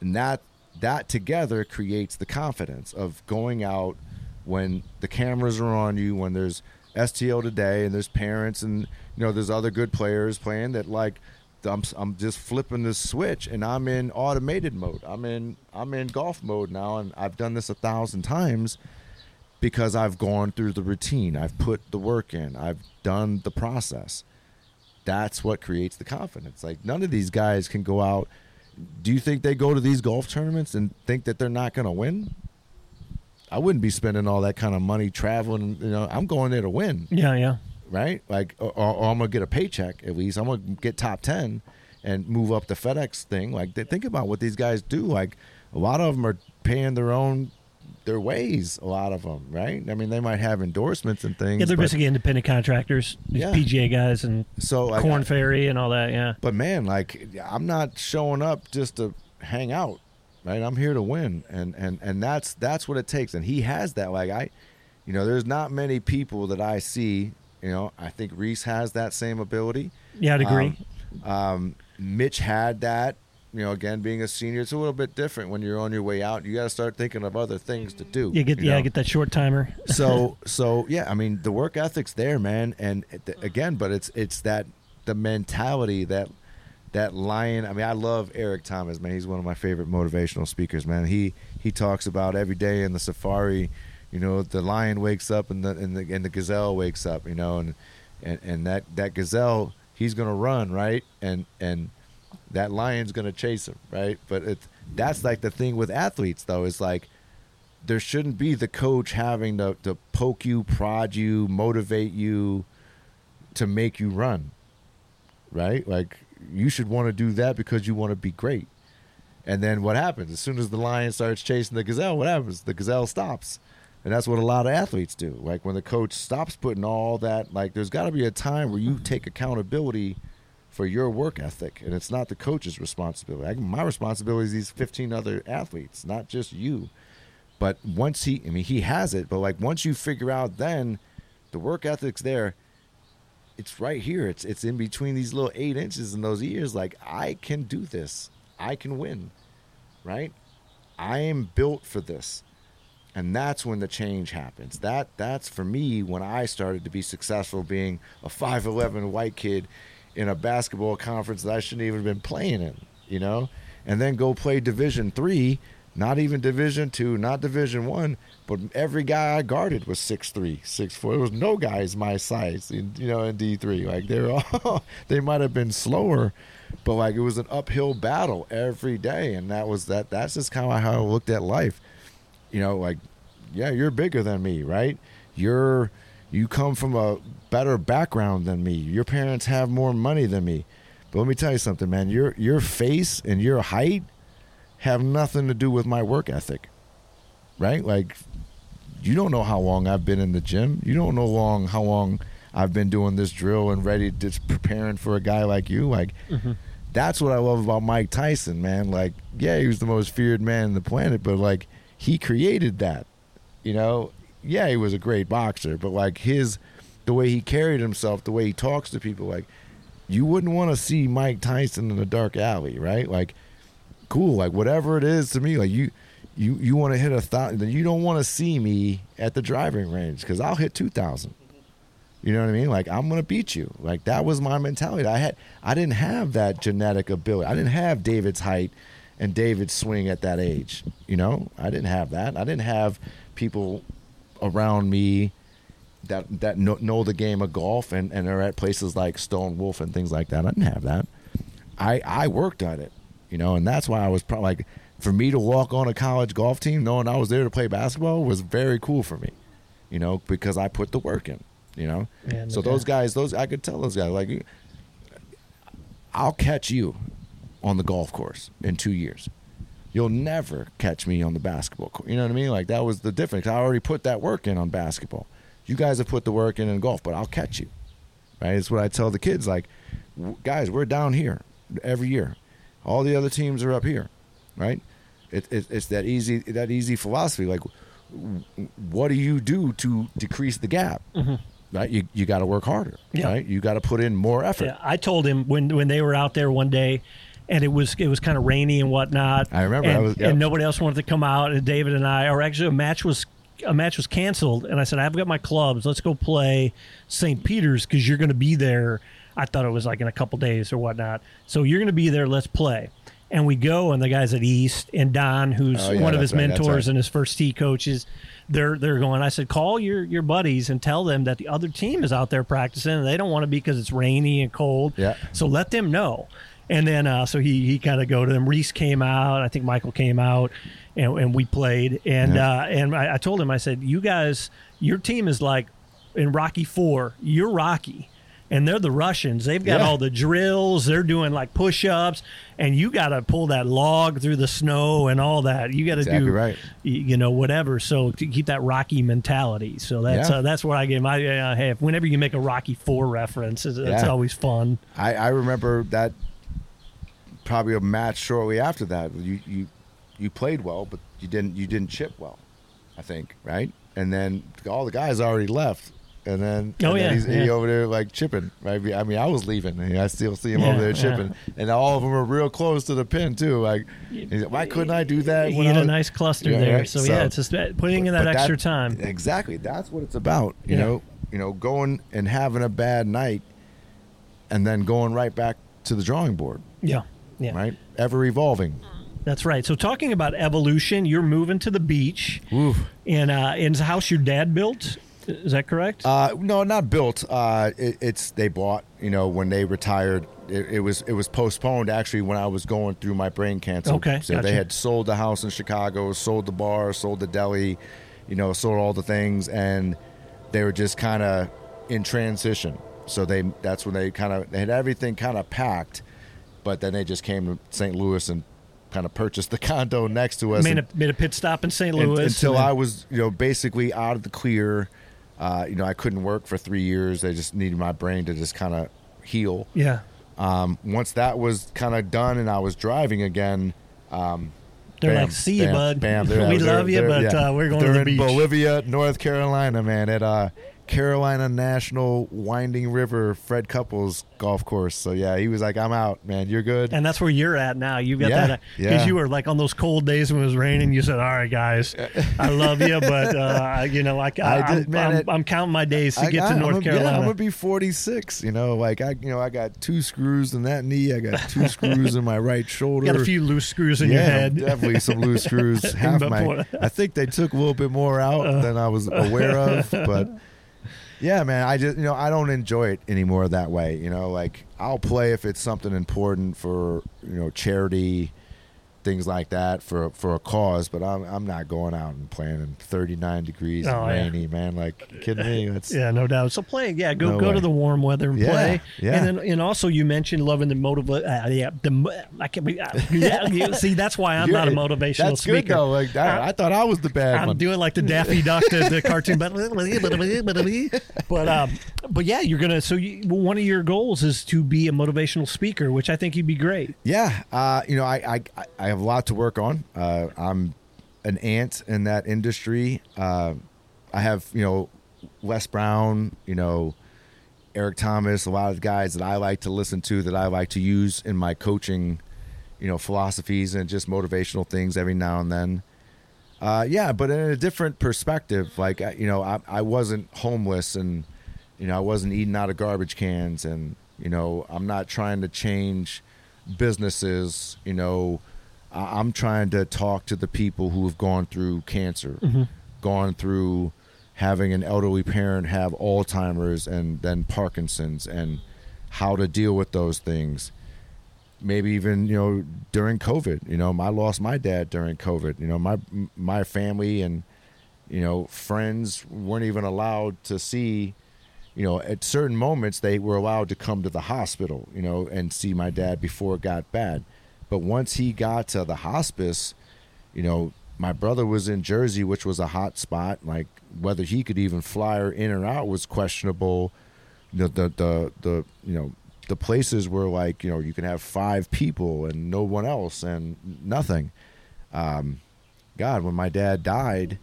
and that, that together creates the confidence of going out when the cameras are on you, when there's S T L today and there's parents and, you know, there's other good players playing that, like, I'm, I'm just flipping this switch and I'm in automated mode. I'm in, I'm in golf mode now, and I've done this a thousand times. Because I've gone through the routine. I've put the work in. I've done the process. That's what creates the confidence. Like, none of these guys can go out. Do you think they go to these golf tournaments and think that they're not going to win? I wouldn't be spending all that kind of money traveling. You know, I'm going there to win. Yeah, yeah. Right? Like, or, or I'm going to get a paycheck at least. I'm going to get top ten and move up the FedEx thing. Like, they, think about what these guys do. Like, a lot of them are paying their own their ways, a lot of them, right? I mean, they might have endorsements and things. Yeah, they're but, basically independent contractors, these yeah. P G A guys and so, like, Corn Ferry and all that, yeah. But, man, like, I'm not showing up just to hang out, right? I'm here to win, and and, and that's that's what it takes, and he has that. Like, I, you know, there's not many people that I see, you know, I think Reese has that same ability. Yeah, I'd agree. Um, um, Mitch had that. You know, again, being a senior, it's a little bit different when you're on your way out. You got to start thinking of other things to do. You get, you yeah, know? Get that short timer. so, so yeah, I mean, the work ethic's there, man. And again, but it's it's that the mentality that that lion. I mean, I love Eric Thomas, man. He's one of my favorite motivational speakers, man. He he talks about every day in the safari, you know, the lion wakes up and the and the, and the gazelle wakes up, you know, and and, and that, that gazelle, he's gonna run, right, and and that lion's gonna chase him, right. But it that's like the thing with athletes, though. It's like there shouldn't be the coach having to, to poke you, prod you, motivate you to make you run, right? Like, you should want to do that because you want to be great. And then what happens? As soon as the lion starts chasing the gazelle, what happens? The gazelle stops. And that's what a lot of athletes do. Like, when the coach stops putting all that, like, there's got to be a time where you take accountability for your work ethic, and it's not the coach's responsibility. Like, my responsibility is these fifteen other athletes, not just you. But once he, I mean, he has it, but like once you figure out then the work ethic's there, it's right here. It's it's in between these little eight inches in those ears. Like, I can do this. I can win, right? I am built for this. And that's when the change happens. That That's for me when I started to be successful, being a five eleven white kid in a basketball conference that I shouldn't even have been playing in, you know? And then go play Division three. Not even Division two, not Division one, but every guy I guarded was six three, six four. There was no guys my size, in, you know, in D three. Like, they were all, they might have been slower, but like it was an uphill battle every day, and that was that. That's just kind of how I looked at life. You know, like, yeah, you're bigger than me, right? You're you come from a better background than me. Your parents have more money than me, but let me tell you something, man. Your your face and your height have nothing to do with my work ethic, right? Like, you don't know how long I've been in the gym. You don't know long how long I've been doing this drill and ready, just preparing for a guy like you. Like, mm-hmm. That's what I love about Mike Tyson, man. Like, yeah, he was the most feared man on the planet, but like, he created that, you know? Yeah, he was a great boxer, but like his, the way he carried himself, the way he talks to people, like, you wouldn't want to see Mike Tyson in a dark alley, right? Like, cool, like whatever it is to me, like you you, you want to hit a thousand, then you don't want to see me at the driving range because I'll hit two thousand. You know what I mean? Like, I'm going to beat you. Like, that was my mentality. I had I didn't have that genetic ability. I didn't have David's height and David's swing at that age. You know, I didn't have that. I didn't have people around me that that know, know the game of golf and, and are at places like Stone Wolf and things like that. I didn't have that. I I worked at it. You know, and that's why I was probably like, for me to walk on a college golf team knowing I was there to play basketball was very cool for me, you know, because I put the work in, you know. Man, so those guys, those I could tell those guys, like, I'll catch you on the golf course in two years. You'll never catch me on the basketball court. You know what I mean? Like, that was the difference. I already put that work in on basketball. You guys have put the work in in golf, but I'll catch you, right? It's what I tell the kids, like, guys, we're down here every year. All the other teams are up here, right? It, it, it's that easy that easy philosophy. Like, what do you do to decrease the gap? Mm-hmm. Right? You you got to work harder. Yeah. Right? You got to put in more effort. Yeah. I told him when, when they were out there one day, and it was it was kind of rainy and whatnot. I remember. And, I was, yeah. and nobody else wanted to come out. And David and I, or actually a match was a match was canceled. And I said, I've got my clubs. Let's go play Saint Peter's because you're going to be there. I thought it was like in a couple days or whatnot. So you're going to be there. Let's play. And we go, and the guys at East and Don, who's oh, yeah, one of his right, mentors right. and his first tee coaches, they're they're going. I said, call your, your buddies and tell them that the other team is out there practicing, and they don't want to be because it's rainy and cold. Yeah. So let them know. And then uh, so he he kind of go to them. Reese came out. I think Michael came out, and, and we played. And yeah. uh, and I, I told him, I said, you guys, your team is like in Rocky Four. You're Rocky. And they're the Russians. They've got yeah. all the drills. They're doing like push-ups, and you got to pull that log through the snow and all that. You got to exactly do, right. you know, whatever. So to keep that Rocky mentality. So that's yeah. uh, that's what I gave my uh, hey. Whenever you make a Rocky Four reference, it's, yeah. it's always fun. I, I remember that probably a match shortly after that. You you you played well, but you didn't you didn't chip well. I think right, and then all the guys already left. And then, oh, and then yeah, he's yeah. he over there, like, chipping. Right? I mean, I was leaving, and I still see him yeah, over there chipping. Yeah. And all of them are real close to the pin, too. Like, why couldn't I do that? He when had I was, a nice cluster you know, there. Right? So, so, yeah, it's just putting in that extra that, time. Exactly. That's what it's about, you yeah. know. You know, going and having a bad night and then going right back to the drawing board. Yeah. Yeah. Right? Ever evolving. That's right. So talking about evolution, you're moving to the beach. Oof. In, uh, in the house your dad built. Is that correct? Uh, no, not built. Uh, it, it's they bought. You know, when they retired, it, it was it was postponed. Actually, when I was going through my brain cancer, okay, so gotcha. They had sold the house in Chicago, sold the bar, sold the deli, you know, sold all the things, and they were just kind of in transition. So they that's when they kind of they had everything kind of packed, but then they just came to Saint Louis and kind of purchased the condo next to us. Made, and, a, made a pit stop in Saint Louis and, until then, I was, you know, basically out of the clear. Uh, you know, I couldn't work for three years. I just needed my brain to just kind of heal. Yeah. Um, once that was kind of done and I was driving again, um, they're bam, like, "See bam, you, bud. Bam, bam, we love you, but yeah. uh, we're going they're to the beach." They're in Bolivia, North Carolina, man, at uh, Carolina National Winding River Fred Couples Golf Course. So yeah, he was like, "I'm out, man. You're good." And that's where you're at now. You've got yeah, that because yeah. you were like on those cold days when it was raining. You said, "All right, guys, I love you, but uh, you know, like I, I did, I'm, man, I'm, it, I'm counting my days to I, get to I, North I'm a, Carolina. Yeah, I'm gonna be forty-six. You know, like I, you know, I got two screws in that knee. I got two screws in my right shoulder. Got a few loose screws in yeah, your head. Definitely some loose screws. Half my, I think they took a little bit more out uh, than I was aware of, but. Yeah, man, I just, you know, I don't enjoy it anymore that way, you know, like I'll play if it's something important for, you know, charity, things like that for for a cause, but I'm I'm not going out and playing in thirty-nine degrees oh, and rainy, yeah. man, like, you kidding me? That's, yeah, no doubt. So play, yeah, go no go way. to the warm weather and yeah, play. Yeah. And then, and also you mentioned loving the motive, uh, yeah, the, I can't be, uh, yeah, see, that's why I'm You're, not a motivational that's speaker. Good, though. Like, I, I, I thought I was the bad I'm one. doing like the Daffy Duck, the, the cartoon, but, but, um, but yeah, you're going to, so you, one of your goals is to be a motivational speaker, which I think you'd be great. Yeah. Uh, you know, I, I, I have a lot to work on. Uh, I'm an ant in that industry. Uh, I have, you know, Les Brown, you know, Eric Thomas, a lot of guys that I like to listen to, that I like to use in my coaching, you know, philosophies and just motivational things every now and then. Uh, yeah, but in a different perspective, like, you know, I, I wasn't homeless and, you know, I wasn't eating out of garbage cans and, you know, I'm not trying to change businesses, you know, I'm trying to talk to the people who have gone through cancer, mm-hmm. gone through having an elderly parent have Alzheimer's and then Parkinson's and how to deal with those things. Maybe even, you know, during COVID, you know, I lost my dad during COVID. You know, my my family and, you know, friends weren't even allowed to see, you know, at certain moments they were allowed to come to the hospital, you know, and see my dad before it got bad. But once he got to the hospice, you know, my brother was in Jersey, which was a hot spot. Like whether he could even fly or in or out was questionable. The the the, the you know the places were like, you know, you can have five people and no one else and nothing. Um, God, when my dad died,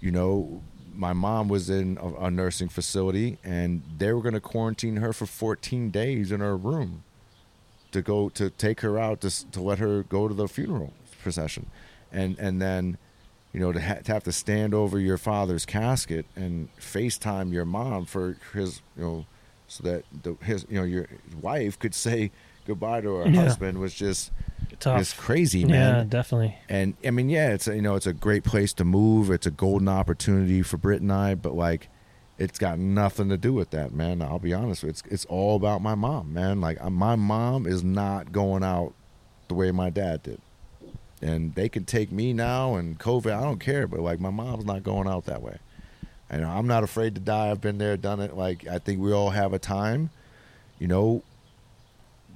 you know, my mom was in a, a nursing facility and they were going to quarantine her for fourteen days in her room. To go to take her out to to let her go to the funeral procession, and and then, you know, to, ha- to have to stand over your father's casket and FaceTime your mom for his, you know, so that the his you know your wife could say goodbye to her yeah. husband was just it's crazy, man. Yeah, definitely. And I mean, yeah, it's a, you know it's a great place to move. It's a golden opportunity for Britt and I, but like. It's got nothing to do with that, man. I'll be honest with you. It's, it's all about my mom, man. Like, my mom is not going out the way my dad did. And they can take me now and COVID. I don't care. But, like, my mom's not going out that way. And I'm not afraid to die. I've been there, done it. Like, I think we all have a time, you know.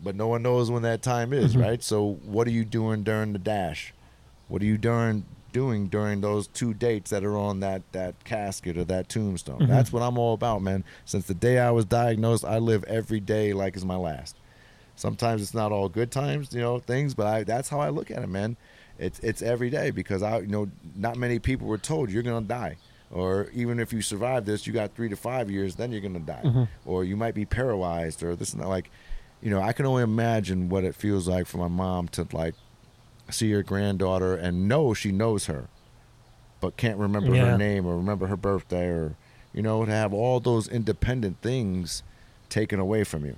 But no one knows when that time is, mm-hmm. right? So what are you doing during the dash? What are you doing? doing during those two dates that are on that that casket or that tombstone. Mm-hmm. That's what I'm all about, man. Since the day I was diagnosed, I live every day like it's my last. Sometimes it's not all good times, you know, things, but I that's how I look at it, man. It's it's every day because I you know not many people were told you're going to die, or even if you survive this, you got three to five years, then you're going to die, mm-hmm. or you might be paralyzed or this and that. Like, you know, I can only imagine what it feels like for my mom to like. See your granddaughter and know she knows her, but can't remember yeah. her name or remember her birthday or, you know, to have all those independent things taken away from you.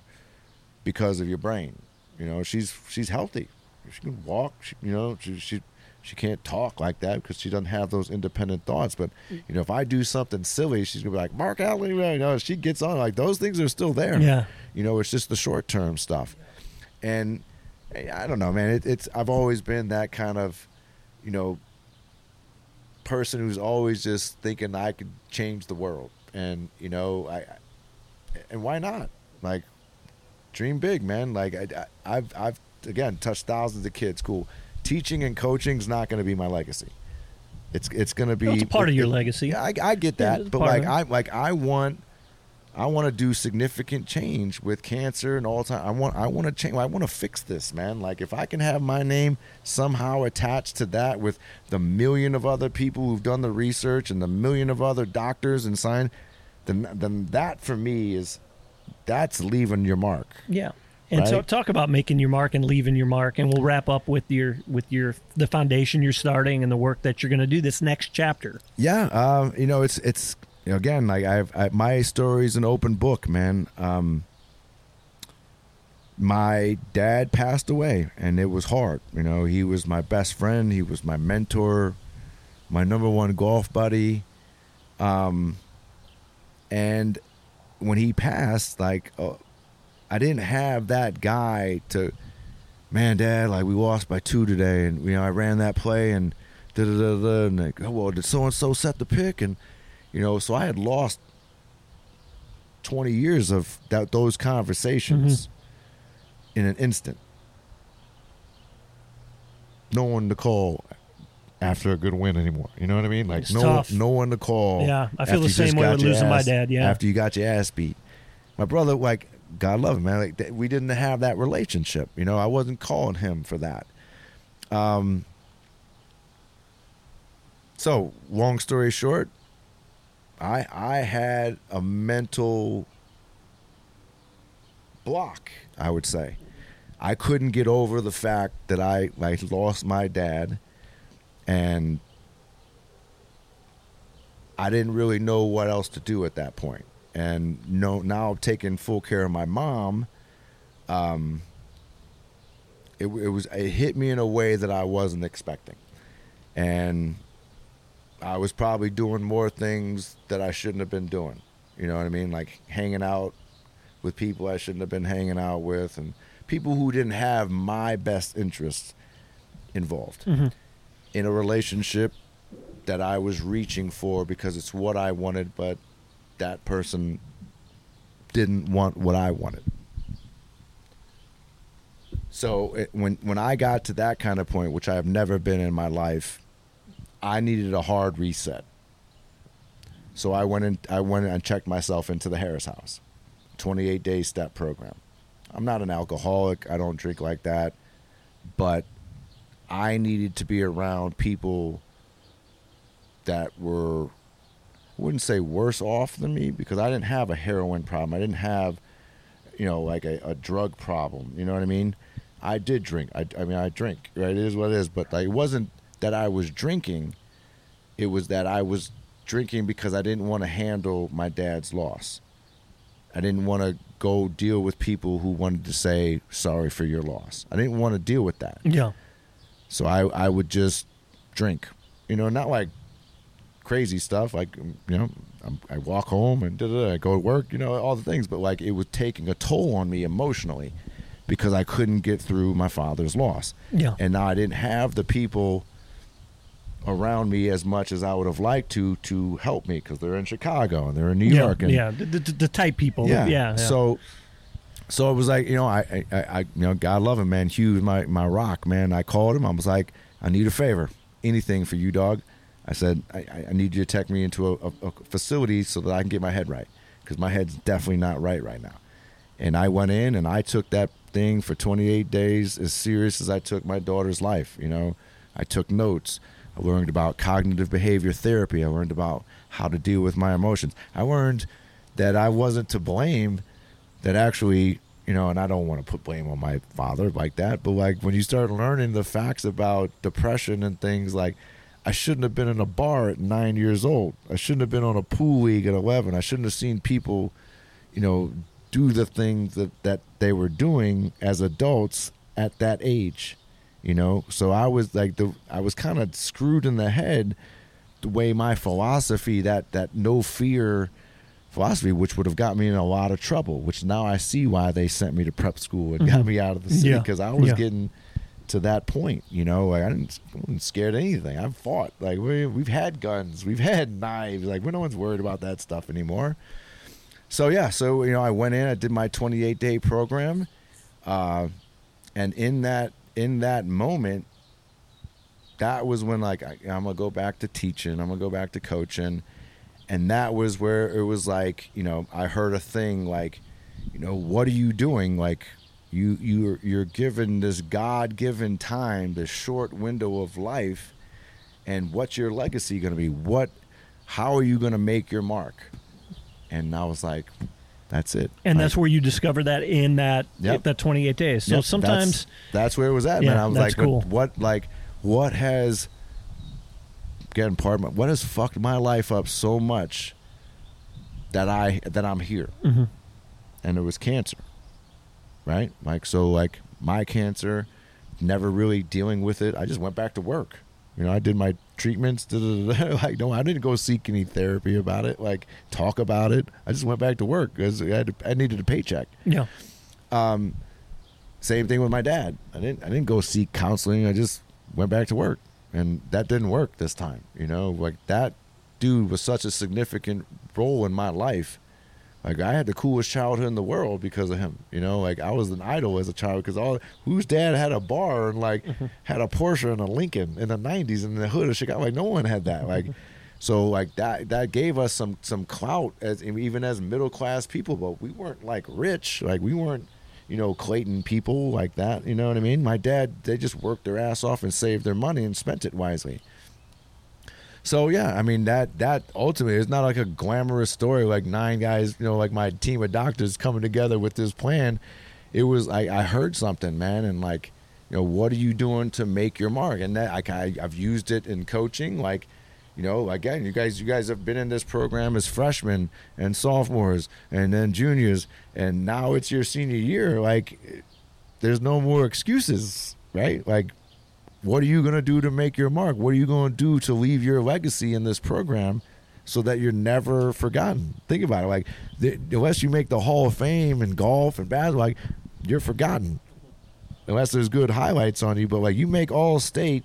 because of your brain. You know, she's she's healthy. She can walk. She, you know, she, she she can't talk like that because she doesn't have those independent thoughts. But you know, if I do something silly, she's gonna be like, Mark Allen. You know, she gets on like those things are still there. Yeah. You know, it's just the short term stuff. And I don't know, man. It, it's I've always been that kind of, you know, person who's always just thinking I could change the world, and you know, I and why not? Like, dream big, man. Like I, I, I've I've again touched thousands of kids. Cool, teaching and coaching is not going to be my legacy. It's it's going to be no, it's a part it, of your it, legacy. I I get that, yeah, but like I like I want. I want to do significant change with cancer and all time. I want, I want to change. I want to fix this, man. Like if I can have my name somehow attached to that with the million of other people who've done the research and the million of other doctors and science, then, then that for me is, that's leaving your mark. Yeah. And right? So talk about making your mark and leaving your mark, and we'll wrap up with your, with your, the foundation you're starting and the work that you're going to do this next chapter. Yeah. Um, you know, it's, it's, You know, again, like I've, I, my story's an open book, man. Um, my dad passed away, and it was hard. You know, he was my best friend. He was my mentor, my number one golf buddy. Um, and when he passed, like, uh, I didn't have that guy to, man, Dad, like we lost by two today, and you know I ran that play, and da da da da, and like, oh, well, did so and so set the pick, and. You know, so I had lost twenty years of that, those conversations mm-hmm. in an instant. No one to call after a good win anymore. You know what I mean? Like, it's no tough. no one to call. Yeah, I feel the same way with losing ass, my dad. Yeah, after you got your ass beat. My brother, like, God love him, man. Like, th- we didn't have that relationship. You know, I wasn't calling him for that. Um. So, long story short. I I had a mental block, I would say. I couldn't get over the fact that I like lost my dad, and I didn't really know what else to do at that point. And no, now I'm taking full care of my mom. Um, it, it was it hit me in a way that I wasn't expecting, and. I was probably doing more things that I shouldn't have been doing. You know what I mean? Like hanging out with people I shouldn't have been hanging out with, and people who didn't have my best interests involved mm-hmm. in a relationship that I was reaching for because it's what I wanted, but that person didn't want what I wanted. So it, when, when I got to that kind of point, which I have never been in my life, I needed a hard reset. So I went in, I went and checked myself into the Harris House, twenty-eight day step program. I'm not an alcoholic. I don't drink like that. But I needed to be around people that were, I wouldn't say worse off than me, because I didn't have a heroin problem. I didn't have, you know, like a, a drug problem. You know what I mean? I did drink. I, I mean, I drink, right? It is what it is. But like, it wasn't that I was drinking, it was that I was drinking because I didn't want to handle my dad's loss. I didn't want to go deal with people who wanted to say, sorry for your loss. I didn't want to deal with that. Yeah. So I, I would just drink. You know, not like crazy stuff. Like, you know, I'm, I walk home and da-da-da, I go to work, you know, all the things. But, like, it was taking a toll on me emotionally because I couldn't get through my father's loss. Yeah. And now I didn't have the people around me as much as I would have liked to to help me, because they're in Chicago and they're in New yeah, York and yeah the, the, the type people yeah. Yeah, yeah so so it was like, you know, I, I I you know, God love him, man. Hugh was my my rock, man. I called him. I was like, I need a favor, anything for you, dog. I said, I, I need you to take me into a, a, a facility so that I can get my head right, because my head's definitely not right right now. And I went in and I took that thing for twenty-eight days as serious as I took my daughter's life. You know, I took notes. I learned about cognitive behavior therapy. I learned about how to deal with my emotions. I learned that I wasn't to blame, that actually, you know, and I don't want to put blame on my father like that, but like when you start learning the facts about depression and things, like I shouldn't have been in a bar at nine years old. I shouldn't have been on a pool league at eleven. I shouldn't have seen people, you know, do the things that, that they were doing as adults at that age, you know? So I was like, the I was kind of screwed in the head the way my philosophy, that, that no fear philosophy, which would have got me in a lot of trouble, which now I see why they sent me to prep school and mm-hmm. got me out of the city, because yeah. I was yeah. getting to that point, you know, like I didn't, I wasn't scared of anything. I fought, like we, we've had guns, we've had knives, like we're no one's worried about that stuff anymore. So yeah, so you know, I went in, I did my twenty-eight day program, uh, and in that in that moment, that was when like I, I'm gonna go back to teaching, I'm gonna go back to coaching, and that was where it was like, you know, I heard a thing like, you know, what are you doing, like. You you're you're given this God-given time, this short window of life, and what's your legacy going to be? What, how are you going to make your mark? And I was like, that's it. And like, that's where you discover that in that yep. that twenty-eight days. So yep, sometimes that's, that's where it was at, yeah, man. I was like, cool. what like what has again, pardon me, what has fucked my life up so much that I that I'm here, mm-hmm. and it was cancer. Right? Like, so like my cancer, never really dealing with it. I just went back to work. You know, I did my treatments. Da, da, da, da. Like, no, I didn't go seek any therapy about it. Like, talk about it. I just went back to work because I, had to, I needed a paycheck. Yeah. Um, same thing with my dad. I didn't. I didn't go seek counseling. I just went back to work, and that didn't work this time. You know, like that dude was such a significant role in my life. Like, I had the coolest childhood in the world because of him, you know? Like, I was an idol as a child because all whose dad had a bar and, like, mm-hmm. had a Porsche and a Lincoln in the nineties in the hood of Chicago? Like, no one had that. Like, so, like, that that gave us some some clout, as even as middle-class people, but we weren't, like, rich. Like, we weren't, you know, Clayton people like that, you know what I mean? My dad, they just worked their ass off and saved their money and spent it wisely. So, yeah, I mean, that that ultimately is not like a glamorous story, like nine guys, you know, like my team of doctors coming together with this plan. It was, I, I heard something, man, and like, you know, what are you doing to make your mark? And that I, I, I've used it in coaching. Like, you know, again, you guys you guys have been in this program as freshmen and sophomores and then juniors, and now it's your senior year. Like, there's no more excuses, right? Like, what are you going to do to make your mark? What are you going to do to leave your legacy in this program so that you're never forgotten? Think about it. Like, the, unless you make the Hall of Fame in golf and basketball, like, you're forgotten. Unless there's good highlights on you. But, like, you make All-State,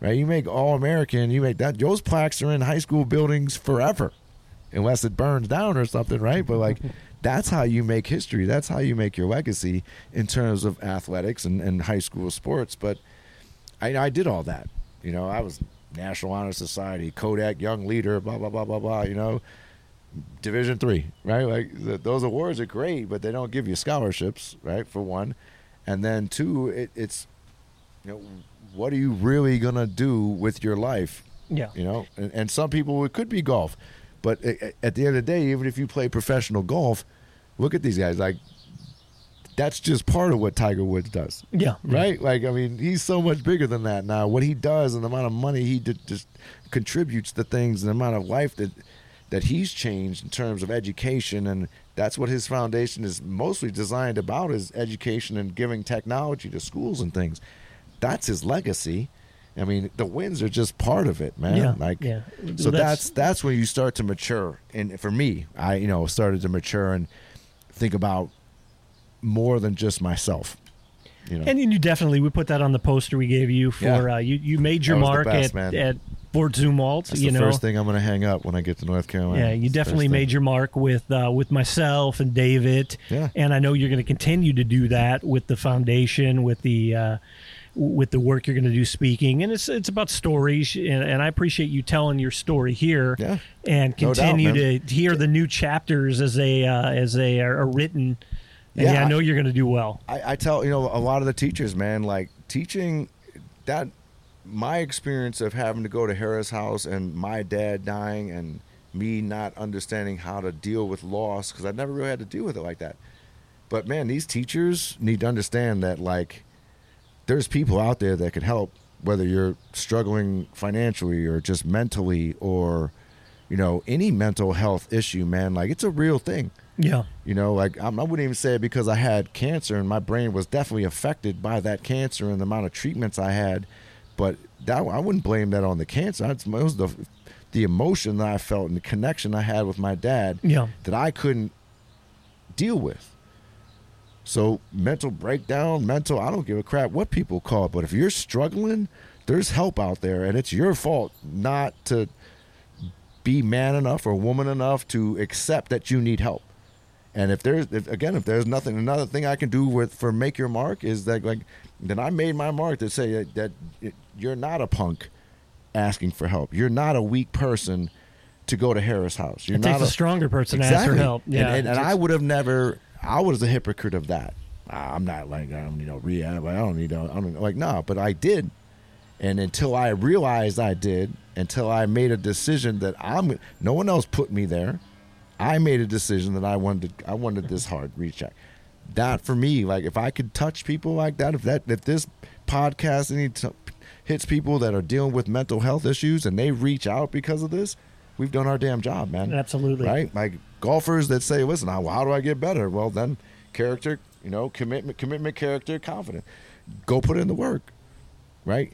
right? You make All-American. You make that. Those plaques are in high school buildings forever, unless it burns down or something, right? But, like, that's how you make history. That's how you make your legacy in terms of athletics and, and high school sports. But I, I did all that, you know. I was National Honor Society, Kodak Young Leader, blah blah blah blah blah. You know, Division Three, right? Like the, those awards are great, but they don't give you scholarships, right? For one, and then two, it, it's, you know, what are you really gonna do with your life? Yeah, you know. And, and some people, it could be golf, but at, at the end of the day, even if you play professional golf, look at these guys, like. That's just part of what Tiger Woods does. Yeah. Right? Like, I mean, he's so much bigger than that now. What he does and the amount of money he did, just contributes to things and the amount of life that that he's changed in terms of education, and that's what his foundation is mostly designed about, is education and giving technology to schools and things. That's his legacy. I mean, the wins are just part of it, man. Yeah, like, yeah. So that's, that's that's when you start to mature. And for me, I, you know, started to mature and think about more than just myself, you know. And you definitely, we put that on the poster we gave you for yeah. uh, you. You made your mark best, at, at Fort Zumwalt. That's you the know, first thing I'm going to hang up when I get to North Carolina. Yeah, you it's definitely made thing. your mark with uh, with myself and David. Yeah, and I know you're going to continue to do that with the foundation, with the uh, with the work you're going to do speaking, and it's it's about stories. And, and I appreciate you telling your story here, yeah. and continue no doubt, to hear the new chapters as they uh, as they are written. Yeah, yeah, I know you're going to do well. I, I tell, you know, a lot of the teachers, man, like teaching that, my experience of having to go to Harris House and my dad dying and me not understanding how to deal with loss, because I never really had to deal with it like that. But, man, these teachers need to understand that, like, there's people out there that could help, whether you're struggling financially or just mentally or you know, any mental health issue, man, like, it's a real thing. Yeah. You know, like, I'm, I wouldn't even say it because I had cancer and my brain was definitely affected by that cancer and the amount of treatments I had. But that, I wouldn't blame that on the cancer. It was the, the emotion that I felt and the connection I had with my dad yeah. that I couldn't deal with. So mental breakdown, mental, I don't give a crap what people call it. But if you're struggling, there's help out there. And it's your fault not to be man enough or woman enough to accept that you need help. And if there's, if, again, if there's nothing, another thing I can do with for Make Your Mark is that, like, then I made my mark to say that, that it, you're not a punk asking for help. You're not a weak person to go to Harris House. You're it not takes a, a stronger person exactly. to ask for help. Yeah, and, and, and I would have never, I was a hypocrite of that. I'm not like, I don't need no rehab. I don't need no, I don't, like, no, nah, but I did. And until I realized I did, until I made a decision that I'm, no one else put me there. I made a decision that I wanted I wanted this hard recheck. That for me, like, if I could touch people like that, if that if this podcast any t- hits people that are dealing with mental health issues and they reach out because of this, we've done our damn job, man. Absolutely. Right? Like, golfers that say, listen, how, how do I get better? Well, then character, you know, commitment, commitment, character, confidence. Go put in the work, right?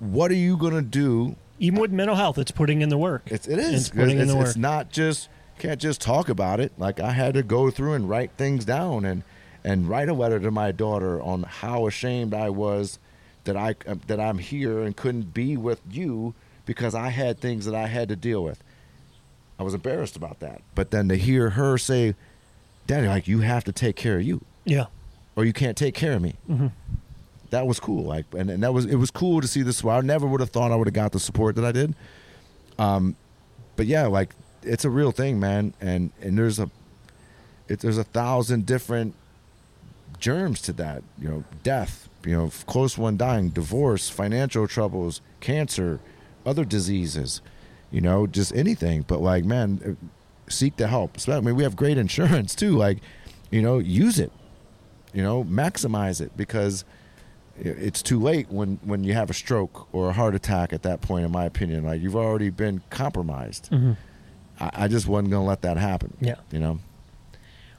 What are you going to do? Even with mental health, it's putting in the work. It's, it is. It's putting it's, in the work. It's not just, you can't just talk about it. Like, I had to go through and write things down and, and write a letter to my daughter on how ashamed I was that, I, that I'm here and couldn't be with you because I had things that I had to deal with. I was embarrassed about that. But then to hear her say, Daddy, like, you have to take care of you. Yeah. Or you can't take care of me. Mm-hmm. That was cool, like, and, and that was it was cool to see this. I never would have thought I would have got the support that I did, um, but yeah, like, it's a real thing, man. And and there's a, it, there's a thousand different germs to that, you know, death, you know, close one dying, divorce, financial troubles, cancer, other diseases, you know, just anything. But, like, man, seek the help. I mean, we have great insurance too. Like, you know, use it, you know, maximize it because. It's too late when, when you have a stroke or a heart attack at that point, in my opinion. Like, you've already been compromised. Mm-hmm. I, I just wasn't going to let that happen. Yeah. You know?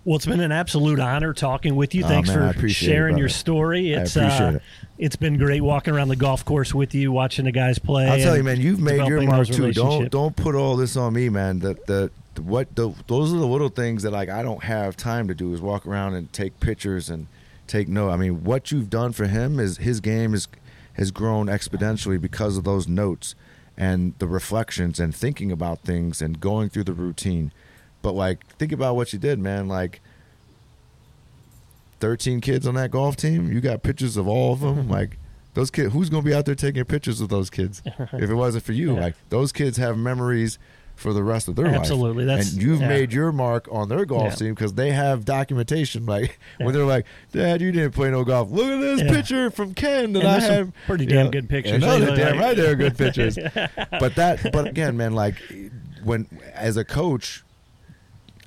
Well, it's been an absolute honor talking with you. Thanks oh, man, for sharing it, your story. It's, I appreciate uh, it. It's been great walking around the golf course with you, watching the guys play. I'll tell you, man, you've made your mark, too. Don't, don't put all this on me, man. The, the, the, what, the, those are the little things that, like, I don't have time to do is walk around and take pictures and take note. I mean, what you've done for him is his game is has grown exponentially because of those notes and the reflections and thinking about things and going through the routine. But, like, think about what you did, man. Like, thirteen kids on that golf team. You got pictures of all of them. Like, those kids, who's going to be out there taking pictures of those kids if it wasn't for you? Yeah. Like, those kids have memories for the rest of their absolutely. life. Absolutely. And you've yeah. made your mark on their golf yeah. team because they have documentation. Like, yeah. when they're like, Dad, you didn't play no golf. Look at this yeah. picture from Ken that I have. Pretty damn know, good pictures. No, they're damn like... right they're good pictures. But that, but again, man, like, when, as a coach,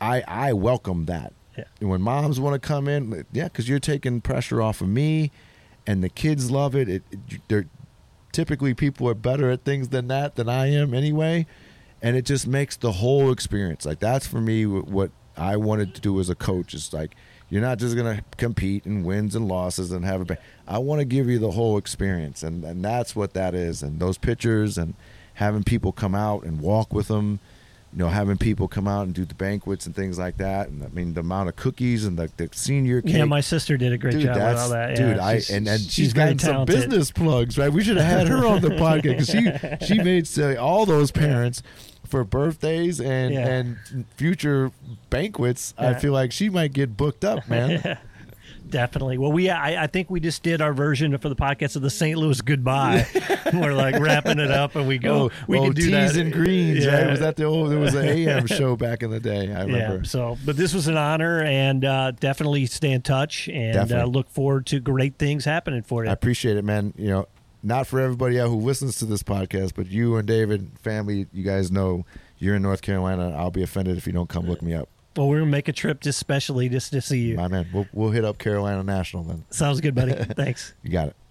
I, I welcome that. Yeah. And when moms want to come in, yeah, because you're taking pressure off of me and the kids love it. It, it they're, typically people are better at things than that than I am anyway. And it just makes the whole experience. Like, that's for me what I wanted to do as a coach. Is like, you're not just going to compete in wins and losses and have a – I want to give you the whole experience. And, and that's what that is. And those pictures and having people come out and walk with them, you know, having people come out and do the banquets and things like that. And, I mean, the amount of cookies and the, the senior cake. Yeah, my sister did a great dude, job with all that. Yeah, dude, I, and, and she's, she's gotten some business plugs, right? We should have had her on the podcast because she, she made uh, all those parents – for birthdays and, yeah. and future banquets, yeah. I feel like she might get booked up, man. yeah. Definitely. Well, we I, I think we just did our version for the podcast of the Saint Louis goodbye. We're like wrapping it up, and we go. Oh, we oh, can do that. Teas and greens. Yeah. Right? Was that the old? There was an A M show back in the day. I remember. Yeah, so, but this was an honor, and uh, definitely stay in touch, and uh, look forward to great things happening for you. I appreciate it, man. You know. Not for everybody out who listens to this podcast, but you and David, family, you guys know you're in North Carolina. I'll be offended if you don't come look me up. Well, we're going to make a trip just specially just to see you. My man, we'll, we'll hit up Carolina National then. Sounds good, buddy. Thanks. You got it.